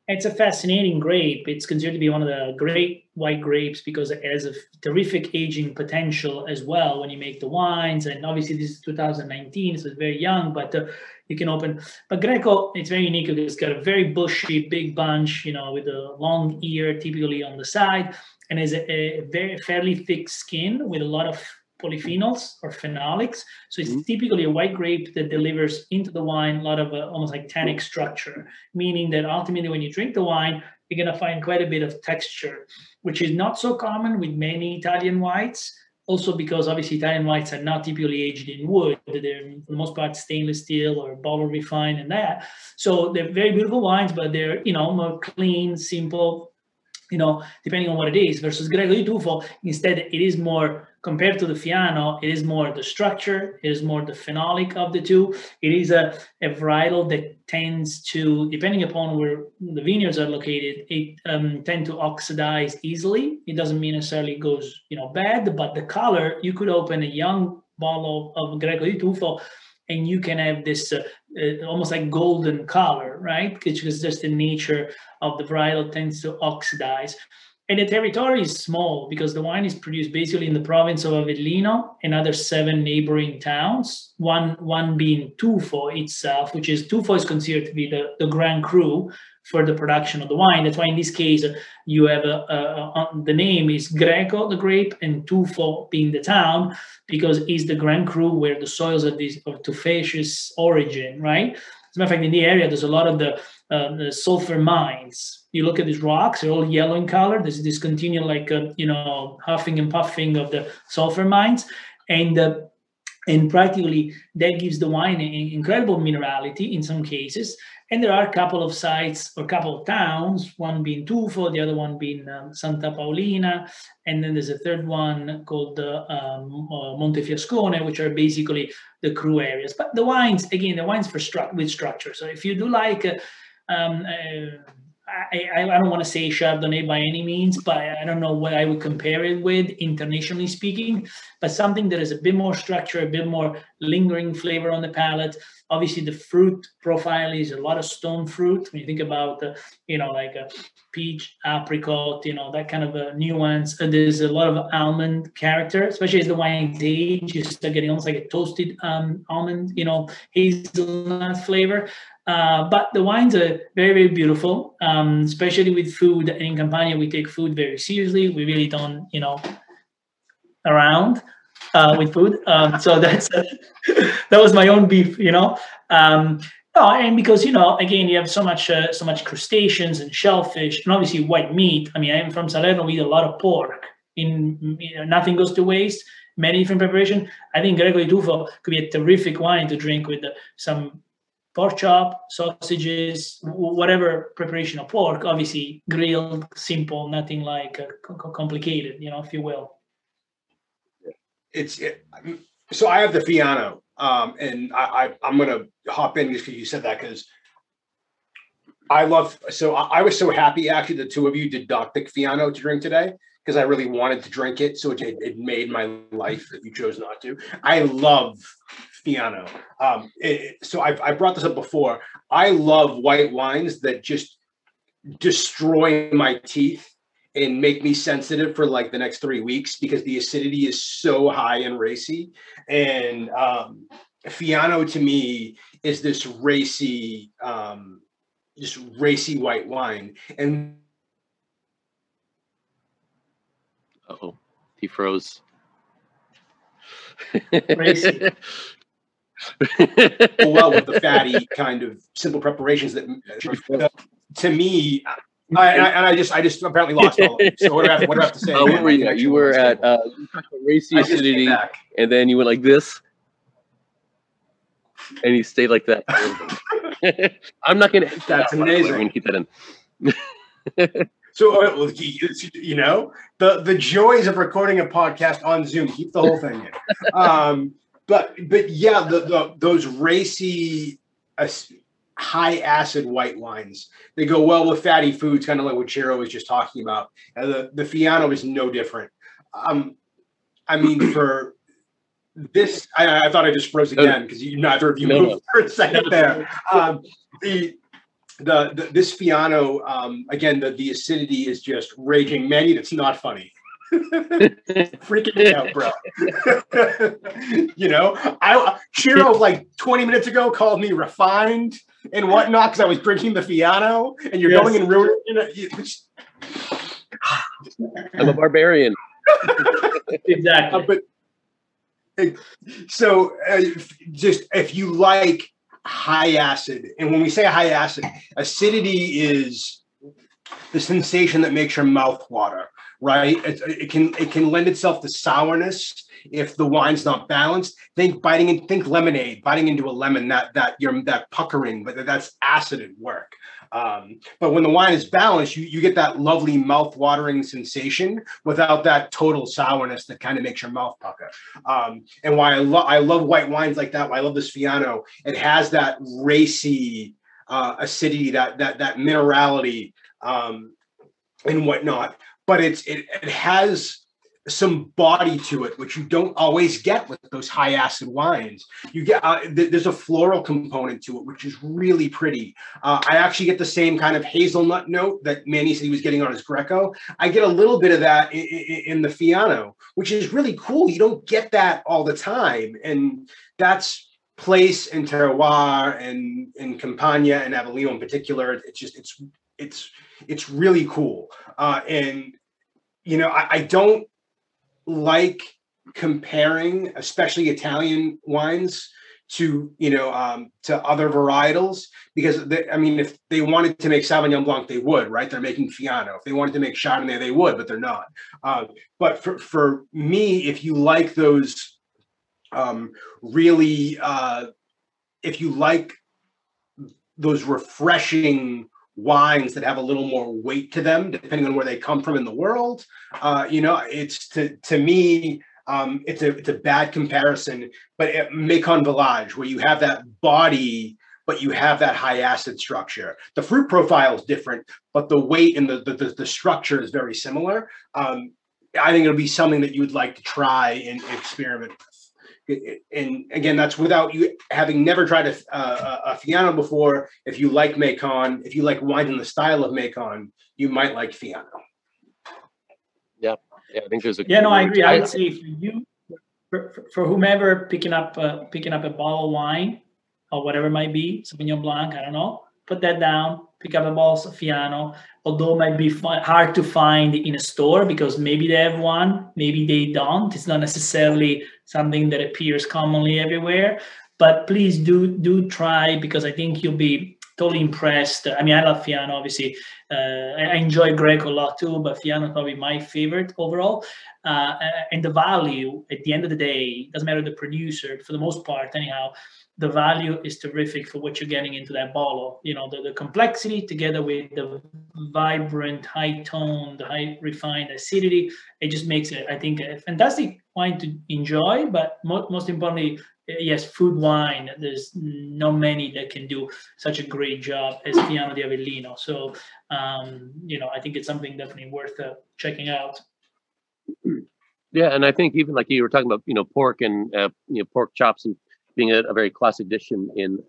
It's a fascinating grape. It's considered to be one of the great white grapes because it has a terrific aging potential as well when you make the wines. And obviously this is 2019, so it's very young, but you can open. But Greco, it's very unique because it's got a very bushy, big bunch, you know, with a long ear typically on the side, and has a very fairly thick skin with a lot of polyphenols or phenolics. So it's typically a white grape that delivers into the wine a lot of almost like tannic structure, meaning that ultimately when you drink the wine, you're going to find quite a bit of texture, which is not so common with many Italian whites. Also because obviously Italian whites are not typically aged in wood. They're for the most part stainless steel or bottle refined and that. So they're very beautiful wines, but they're, you know, more clean, simple, you know, depending on what it is. Versus Greco di Tufo, instead it is more, compared to the Fiano, it is more the structure, it is more the phenolic of the two. It is a varietal that tends to, depending upon where the vineyards are located, it tend to oxidize easily. It doesn't mean necessarily goes, you know, bad, but the color, you could open a young bottle of Greco di Tufo and you can have this almost like golden color, right? Which is just the nature of the varietal, tends to oxidize. And the territory is small because the wine is produced basically in the province of Avellino and other 7 neighboring towns, one being Tufo itself, which is, Tufo is considered to be the Grand Cru for the production of the wine. That's why in this case, you have the name is Greco, the grape, and Tufo being the town, because it's the Grand Cru where the soils of this of tufaceous origin, right? As a matter of fact, in the area, there's a lot of the sulfur mines. You look at these rocks, they're all yellow in color. There's this continual, like, you know, huffing and puffing of the sulfur mines. And practically that gives the wine an incredible minerality in some cases. And there are a couple of sites or a couple of towns, one being Tufo, the other one being Santa Paolina. And then there's a third one called Montefiascone, which are basically the crew areas. But the wines, again, the wines for with structure. So if you do like... I don't want to say Chardonnay by any means, but I don't know what I would compare it with internationally speaking, but something that is a bit more structure, a bit more lingering flavor on the palate. Obviously, the fruit profile is a lot of stone fruit. When you think about, you know, like a peach, apricot, you know, that kind of a nuance. There's a lot of almond character, especially as the wine ages, you start getting almost like a toasted almond, you know, hazelnut flavor. But the wines are very, very beautiful, especially with food. And in Campania, we take food very seriously. We really don't, you know, around with food. So that's that was my own beef, you know. Oh, and because, you know, again, you have so much crustaceans and shellfish and obviously white meat. I mean, I am from Salerno. We eat a lot of pork. In, you know, nothing goes to waste. Many different preparations. I think Greco di Tufo could be a terrific wine to drink with some pork chop, sausages, whatever preparation of pork, obviously grilled, simple, nothing like complicated, you know, if you will. So I have the Fiano, and I'm going to hop in just because you said that, because I love, so I was so happy actually the two of you did not pick Fiano to drink today, because I really wanted to drink it. So it made my life that you chose not to. I love Fiano. So I brought this up before. I love white wines that just destroy my teeth and make me sensitive for like the next 3 weeks because the acidity is so high and racy. And Fiano to me is this racy white wine. And oh, he froze. Well, with the fatty kind of simple preparations that to me, I just apparently lost all of it. So what do I have to say? Where were you? You were at racy acidity, and then you went like this, and you stayed like that. I'm not gonna. That's amazing. I'm gonna keep that in. So, you know, the joys of recording a podcast on Zoom, keep the whole thing in. But yeah, those racy, high acid white wines, they go well with fatty foods, kind of like what Chiro was just talking about. And the Fiano is no different. I mean, for this, I thought I just froze again because neither of you moved for a second there. This Fiano, again, the acidity is just raging. Manny, that's not funny. Freaking me out, bro. You know, Chiro like 20 minutes ago called me refined and whatnot because I was drinking the Fiano, and you're going and ruining it. I'm a barbarian. Exactly. But so just if you like high acid, and when we say high acid, acidity is the sensation that makes your mouth water, right? It can lend itself to sourness if the wine's not balanced. Think lemonade, biting into a lemon, that puckering, but that's acid at work. But when the wine is balanced, you get that lovely mouth-watering sensation without that total sourness that kind of makes your mouth pucker. And why I love white wines like that, why I love this Fiano, it has that racy acidity, that minerality and whatnot. But it has some body to it, which you don't always get with those high acid wines. You get there's a floral component to it, which is really pretty. I actually get the same kind of hazelnut note that Manny said he was getting on his Greco. I get a little bit of that in the Fiano, which is really cool. You don't get that all the time, and that's place and terroir and Champagne and Avellino in particular. It's really cool, and you know I don't like comparing, especially Italian wines, to to other varietals, because if they wanted to make Sauvignon Blanc, they would, right? They're making Fiano. If they wanted to make Chardonnay, they would, but they're not. But for me, if you like those if you like those refreshing wines that have a little more weight to them, depending on where they come from in the world, it's to me, it's a bad comparison. But at Macon Village, where you have that body, but you have that high acid structure, the fruit profile is different, but the weight and the structure is very similar. I think it'll be something that you would like to try and experiment with. And again, that's without you having never tried a Fiano before. If you like Macon, if you like wine in the style of Macon, you might like Fiano. Yeah, I think there's a. Yeah, no, I agree. I would say for you, for whomever picking up a bottle of wine or whatever it might be, Sauvignon Blanc, I don't know, put that down. Pick up a bottle of Fiano, although it might be hard to find in a store because maybe they have one, maybe they don't. It's not necessarily something that appears commonly everywhere, but please do try, because I think you'll be totally impressed. I mean, I love Fiano, obviously. I enjoy Greco a lot too, but Fiano is probably my favorite overall. And the value, at the end of the day, doesn't matter the producer, for the most part, anyhow, the value is terrific for what you're getting into that bottle. You know, the complexity together with the vibrant, high-toned, high-refined acidity, it just makes it, I think, a fantastic wine to enjoy, but most importantly, yes, food wine. There's not many that can do such a great job as Fiano di Avellino. So, I think it's something definitely worth checking out. Yeah, and I think even like you were talking about, pork and pork chops and being a very classic dish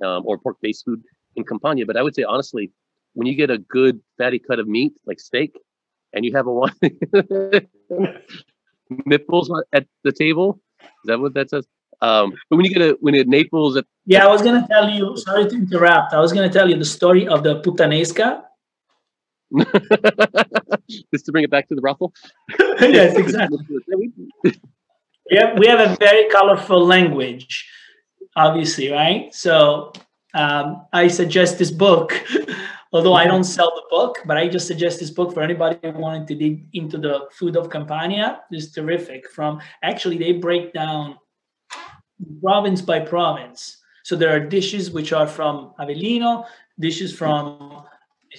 or pork-based food in Campania. But I would say, honestly, when you get a good fatty cut of meat, like steak, and you have a wine, nipples at the table, is that what that says? But when you get when Naples... I was going to tell you, sorry to interrupt, I was going to tell you the story of the puttanesca. Just to bring it back to the brothel? Yes, exactly. Yeah, we have a very colorful language, obviously, right? So I suggest this book, although I don't sell the book, but I just suggest this book for anybody who wanted to dig into the food of Campania. It's terrific. Actually, they break down province by province. So there are dishes which are from Avellino, dishes from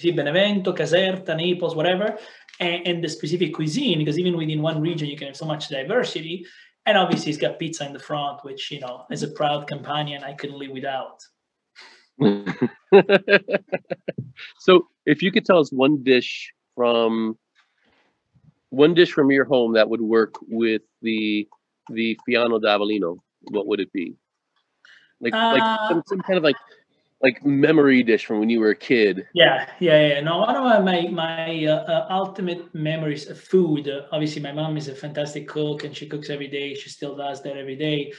Benevento, Caserta, Naples, whatever, and the specific cuisine, because even within one region you can have so much diversity. And obviously it's got pizza in the front, which, as a proud Campanian, I couldn't live without. So if you could tell us one dish from your home that would work with the Fiano d'Avellino, what would it be? Like some kind of like like memory dish from when you were a kid? Yeah. No, one of my ultimate memories of food. Obviously, my mom is a fantastic cook, and she cooks every day. She still does that every day.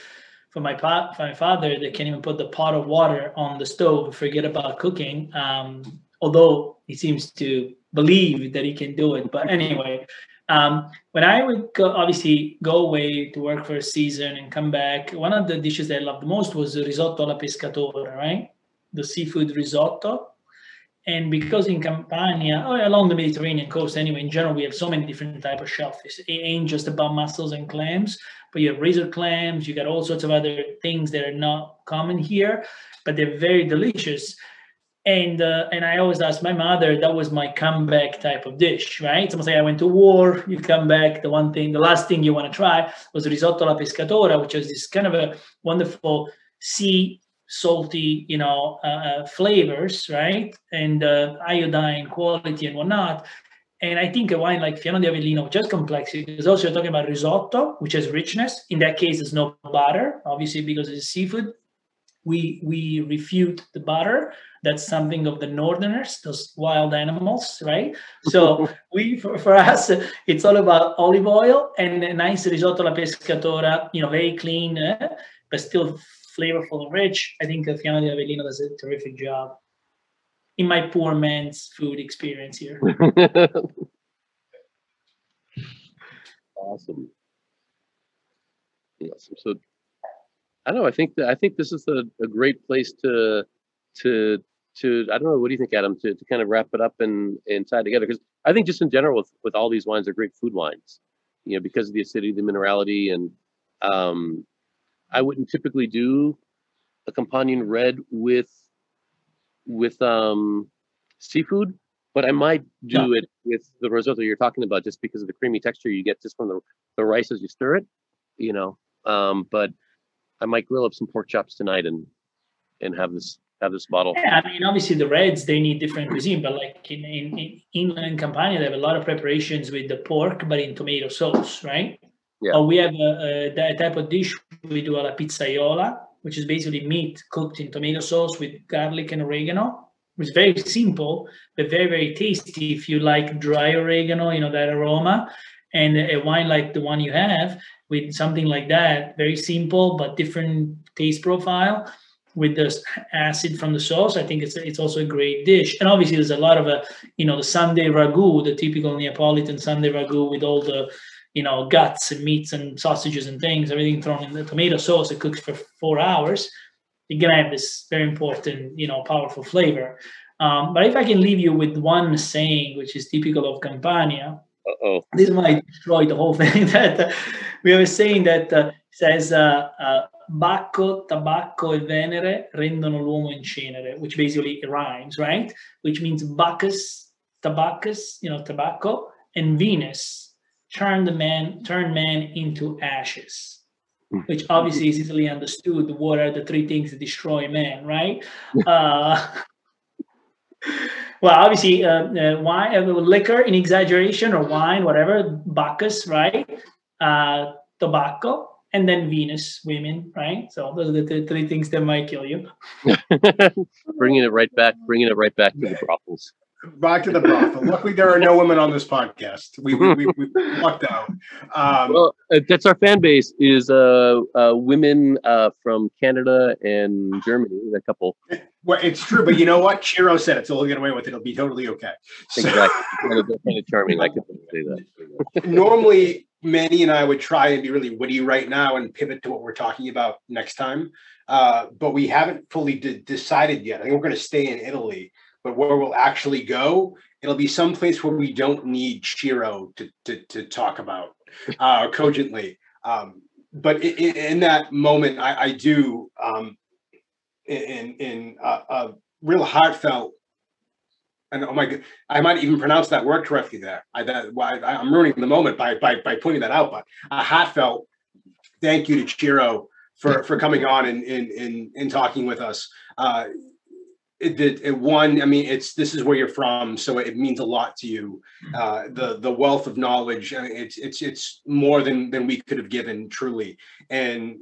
For my father, they can't even put the pot of water on the stove. Forget about cooking. Although he seems to believe that he can do it, but anyway. When I would go away to work for a season and come back, one of the dishes that I loved the most was risotto alla pescatora, right? The seafood risotto. And because in Campania, or along the Mediterranean coast anyway, in general, we have so many different types of shellfish. It ain't just about mussels and clams, but you have razor clams, you got all sorts of other things that are not common here, but they're very delicious. And I always asked my mother, that was my comeback type of dish, right? It's almost like I went to war, you come back, the last thing you want to try was risotto alla pescatora, which is this kind of a wonderful sea salty, flavors, right? And iodine quality and whatnot. And I think a wine like Fiano di Avellino, which has complexity, because also you're talking about risotto, which has richness. In that case, there's no butter, obviously, because it's seafood. We refute the butter. That's something of the northerners, those wild animals, right? So for us, it's all about olive oil and a nice risotto alla pescatora, very clean, but still flavorful and rich. I think Fiano di Avellino does a terrific job in my poor man's food experience here. Awesome. Awesome. So I don't know. I think this is a great place to I don't know. What do you think, Adam? To kind of wrap it up and tie together, because I think just in general with all these wines, they're great food wines, because of the acidity, the minerality, and I wouldn't typically do a Campanian red with seafood, but I might do it with the risotto you're talking about, just because of the creamy texture you get just from the rice as you stir it, but I might grill up some pork chops tonight and have this bottle. Yeah, I mean, obviously the reds, they need different cuisine, but like in inland Campania, they have a lot of preparations with the pork, but in tomato sauce, right? Yeah. Or we have a type of dish we do alla pizzaiola, which is basically meat cooked in tomato sauce with garlic and oregano. It's very simple, but very, very tasty if you like dry oregano, that aroma. And a wine like the one you have, with something like that, very simple but different taste profile with the acid from the sauce, I think it's also a great dish. And obviously there's a lot of the Sunday ragu, the typical Neapolitan Sunday ragu with all the guts and meats and sausages and things, everything thrown in the tomato sauce. It cooks for 4 hours. You're gonna have this very important, powerful flavor. But if I can leave you with one saying, which is typical of Campania, this might destroy the whole thing. That we have a saying that says, "Bacco, tabacco e venere rendono l'uomo in cenere," which basically rhymes, right? Which means Bacchus, Tabacchus, tobacco, and Venus turn man into ashes. Which obviously is easily understood. What are the three things that destroy man, right? Well, obviously, wine, liquor in exaggeration, or wine, whatever, Bacchus, right? Tobacco, and then Venus, women, right? So those are the three things that might kill you. Bringing it right back to the brothels. Back to the brothel. Luckily, there are no women on this podcast. We lucked out. Well, that's our fan base is women from Canada and Germany, a couple. Well, it's true, but you know what? Chiro said it, so we'll get away with it. It'll be totally okay. So, exactly. Kind of charming. I could say that. Normally, Manny and I would try and be really witty right now and pivot to what we're talking about next time, but we haven't fully decided yet. I think we're going to stay in Italy. But where we'll actually go, it'll be someplace where we don't need Chiro to talk about cogently. But in that moment, I do, in a real heartfelt, and oh my God, I might even pronounce that word correctly there. I'm ruining the moment by pointing that out. But a heartfelt thank you to Chiro for coming on and talking with us. This is where you're from, so it means a lot to you. The wealth of knowledge, it's more than we could have given, truly. And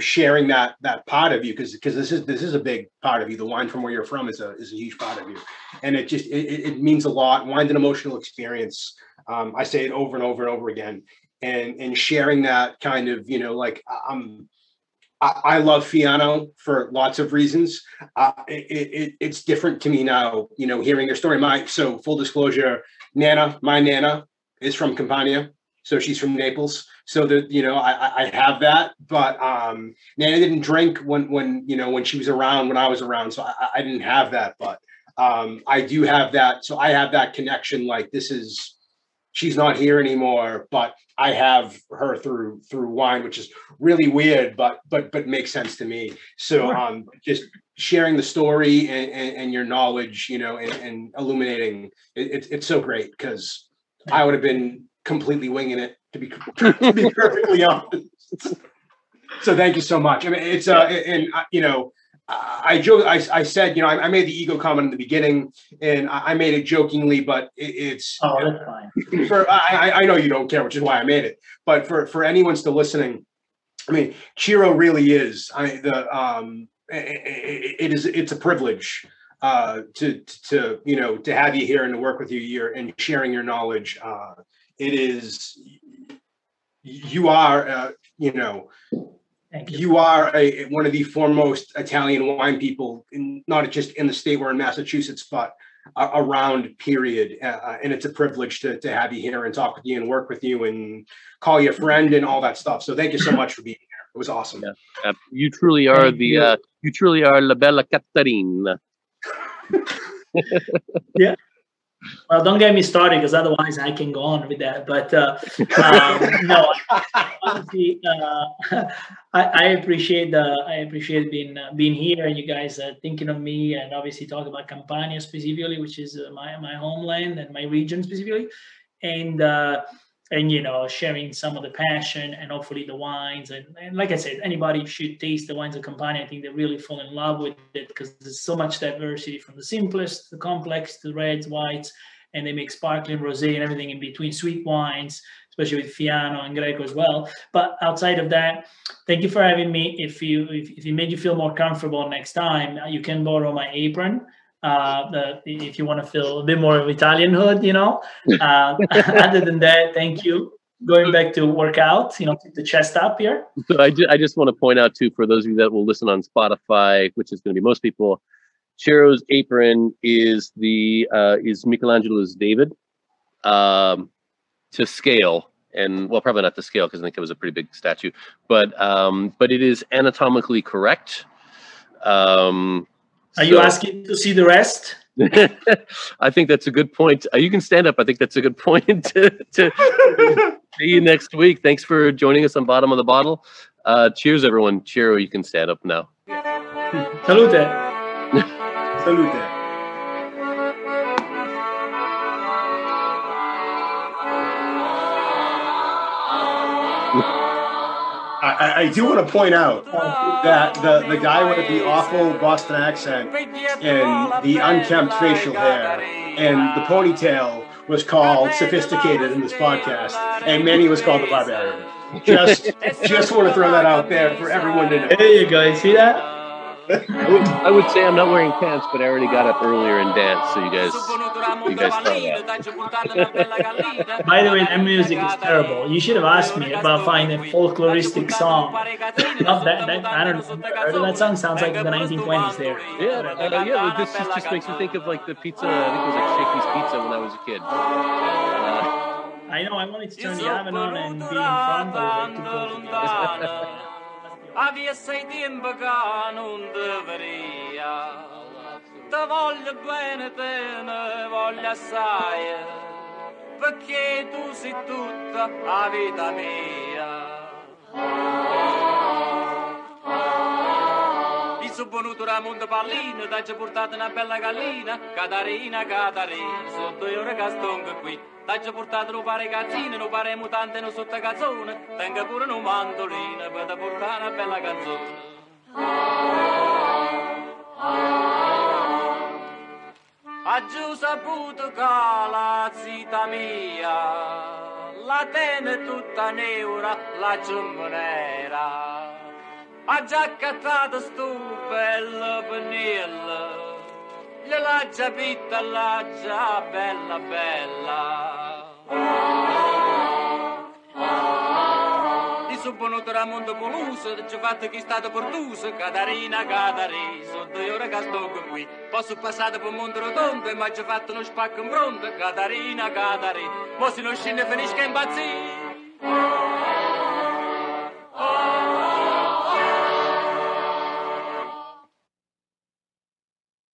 sharing that part of you, because this is a big part of you. The wine from where you're from is a huge part of you, and it just it means a lot. Wine's an emotional experience. I say it over and over and over again, and sharing that kind of, like, I love Fiano for lots of reasons. It's different to me now, hearing their story. So full disclosure, my Nana is from Campania. So she's from Naples. So that, I have that, but Nana didn't drink when she was around, when I was around. So I didn't have that, but I do have that. So I have that connection. Like, she's not here anymore, but I have her through wine, which is really weird, but makes sense to me. So just sharing the story and your knowledge, and illuminating, it's so great, because I would have been completely winging it, to be perfectly honest. So thank you so much. I mean, it's I joke. I said, I made the ego comment in the beginning, and I made it jokingly, but it's. Oh, that's fine. I know you don't care, which is why I made it. But for anyone still listening, I mean, Chiro really is. It's a privilege to have you here and to work with you here and sharing your knowledge. It is. You are, You are one of the foremost Italian wine people, not just in the state, we're in Massachusetts, but around, period. And it's a privilege to have you here and talk with you and work with you and call you a friend and all that stuff. So thank you so much for being here. It was awesome. Yeah. You truly are La Bella Catarina. Yeah. Well, don't get me started, because otherwise I can go on with that. But no, honestly, I appreciate being here, and you guys thinking of me, and obviously talk about Campania specifically, which is my homeland and my region specifically, and sharing some of the passion and hopefully the wines, and like I said, anybody should taste the wines of Campania. I think they really fall in love with it, because there's so much diversity, from the simplest, the complex, the reds, whites, and they make sparkling rosé and everything in between, sweet wines, especially with Fiano and Greco as well. But outside of that, thank you for having me. If it made you feel more comfortable next time, you can borrow my apron. If you want to feel a bit more of Italianhood, other than that, thank you. Going back to workout, keep the chest up here. So I just want to point out too, for those of you that will listen on Spotify, which is going to be most people, Chiro's apron is Michelangelo's David, to scale, and well, probably not to scale, because I think it was a pretty big statue, but it is anatomically correct. Are you asking to see the rest? I think that's a good point. You can stand up. I think that's a good point. to see you next week. Thanks for joining us on Bottom of the Bottle. Cheers, everyone. Cheers. You can stand up now. Salute. Salute. I do want to point out that the guy with the awful Boston accent and the unkempt facial hair and the ponytail was called sophisticated in this podcast, and Manny was called the barbarian. Just want to throw that out there for everyone to know. There you go. You see that? I would say I'm not wearing pants, but I already got up earlier and danced, so you guys saw that. By the way, that music is terrible. You should have asked me about finding a folkloristic song. I don't know. That song sounds like the 1920s there. Yeah, this just makes me think of like the pizza. I think it was like Shakey's Pizza when I was a kid. I know, I wanted to turn the oven on and be in front of it. Av je sei din begaan onder veria, te voglio bene, te ne voglio assai, perché tu sei tutta la vita mia. Ti sono venuto da Montepallino, ti ho portato una bella gallina, Catarina, Catarina, sotto io ragazzo qui. T'ho portato un pare cazzine, un pare mutante, un sottacazzone, tenga pure un mandolino per te portare una bella canzone. Ha giù saputo che la zita mia la tene tutta neura, la ciummonera. ha già cattato stu bello pennello, gliel'ha già pitta, l'ha già bella bella. Di subbono tramonto poluso, c'ho fatto chi è stato portuso, Catarina, Catariso, ora che sto qui. Posso passare per Monte Rotondo e mi ha fatto uno spacco in pronto, Catarina, Catariso, mo se non scende finisca impazzire.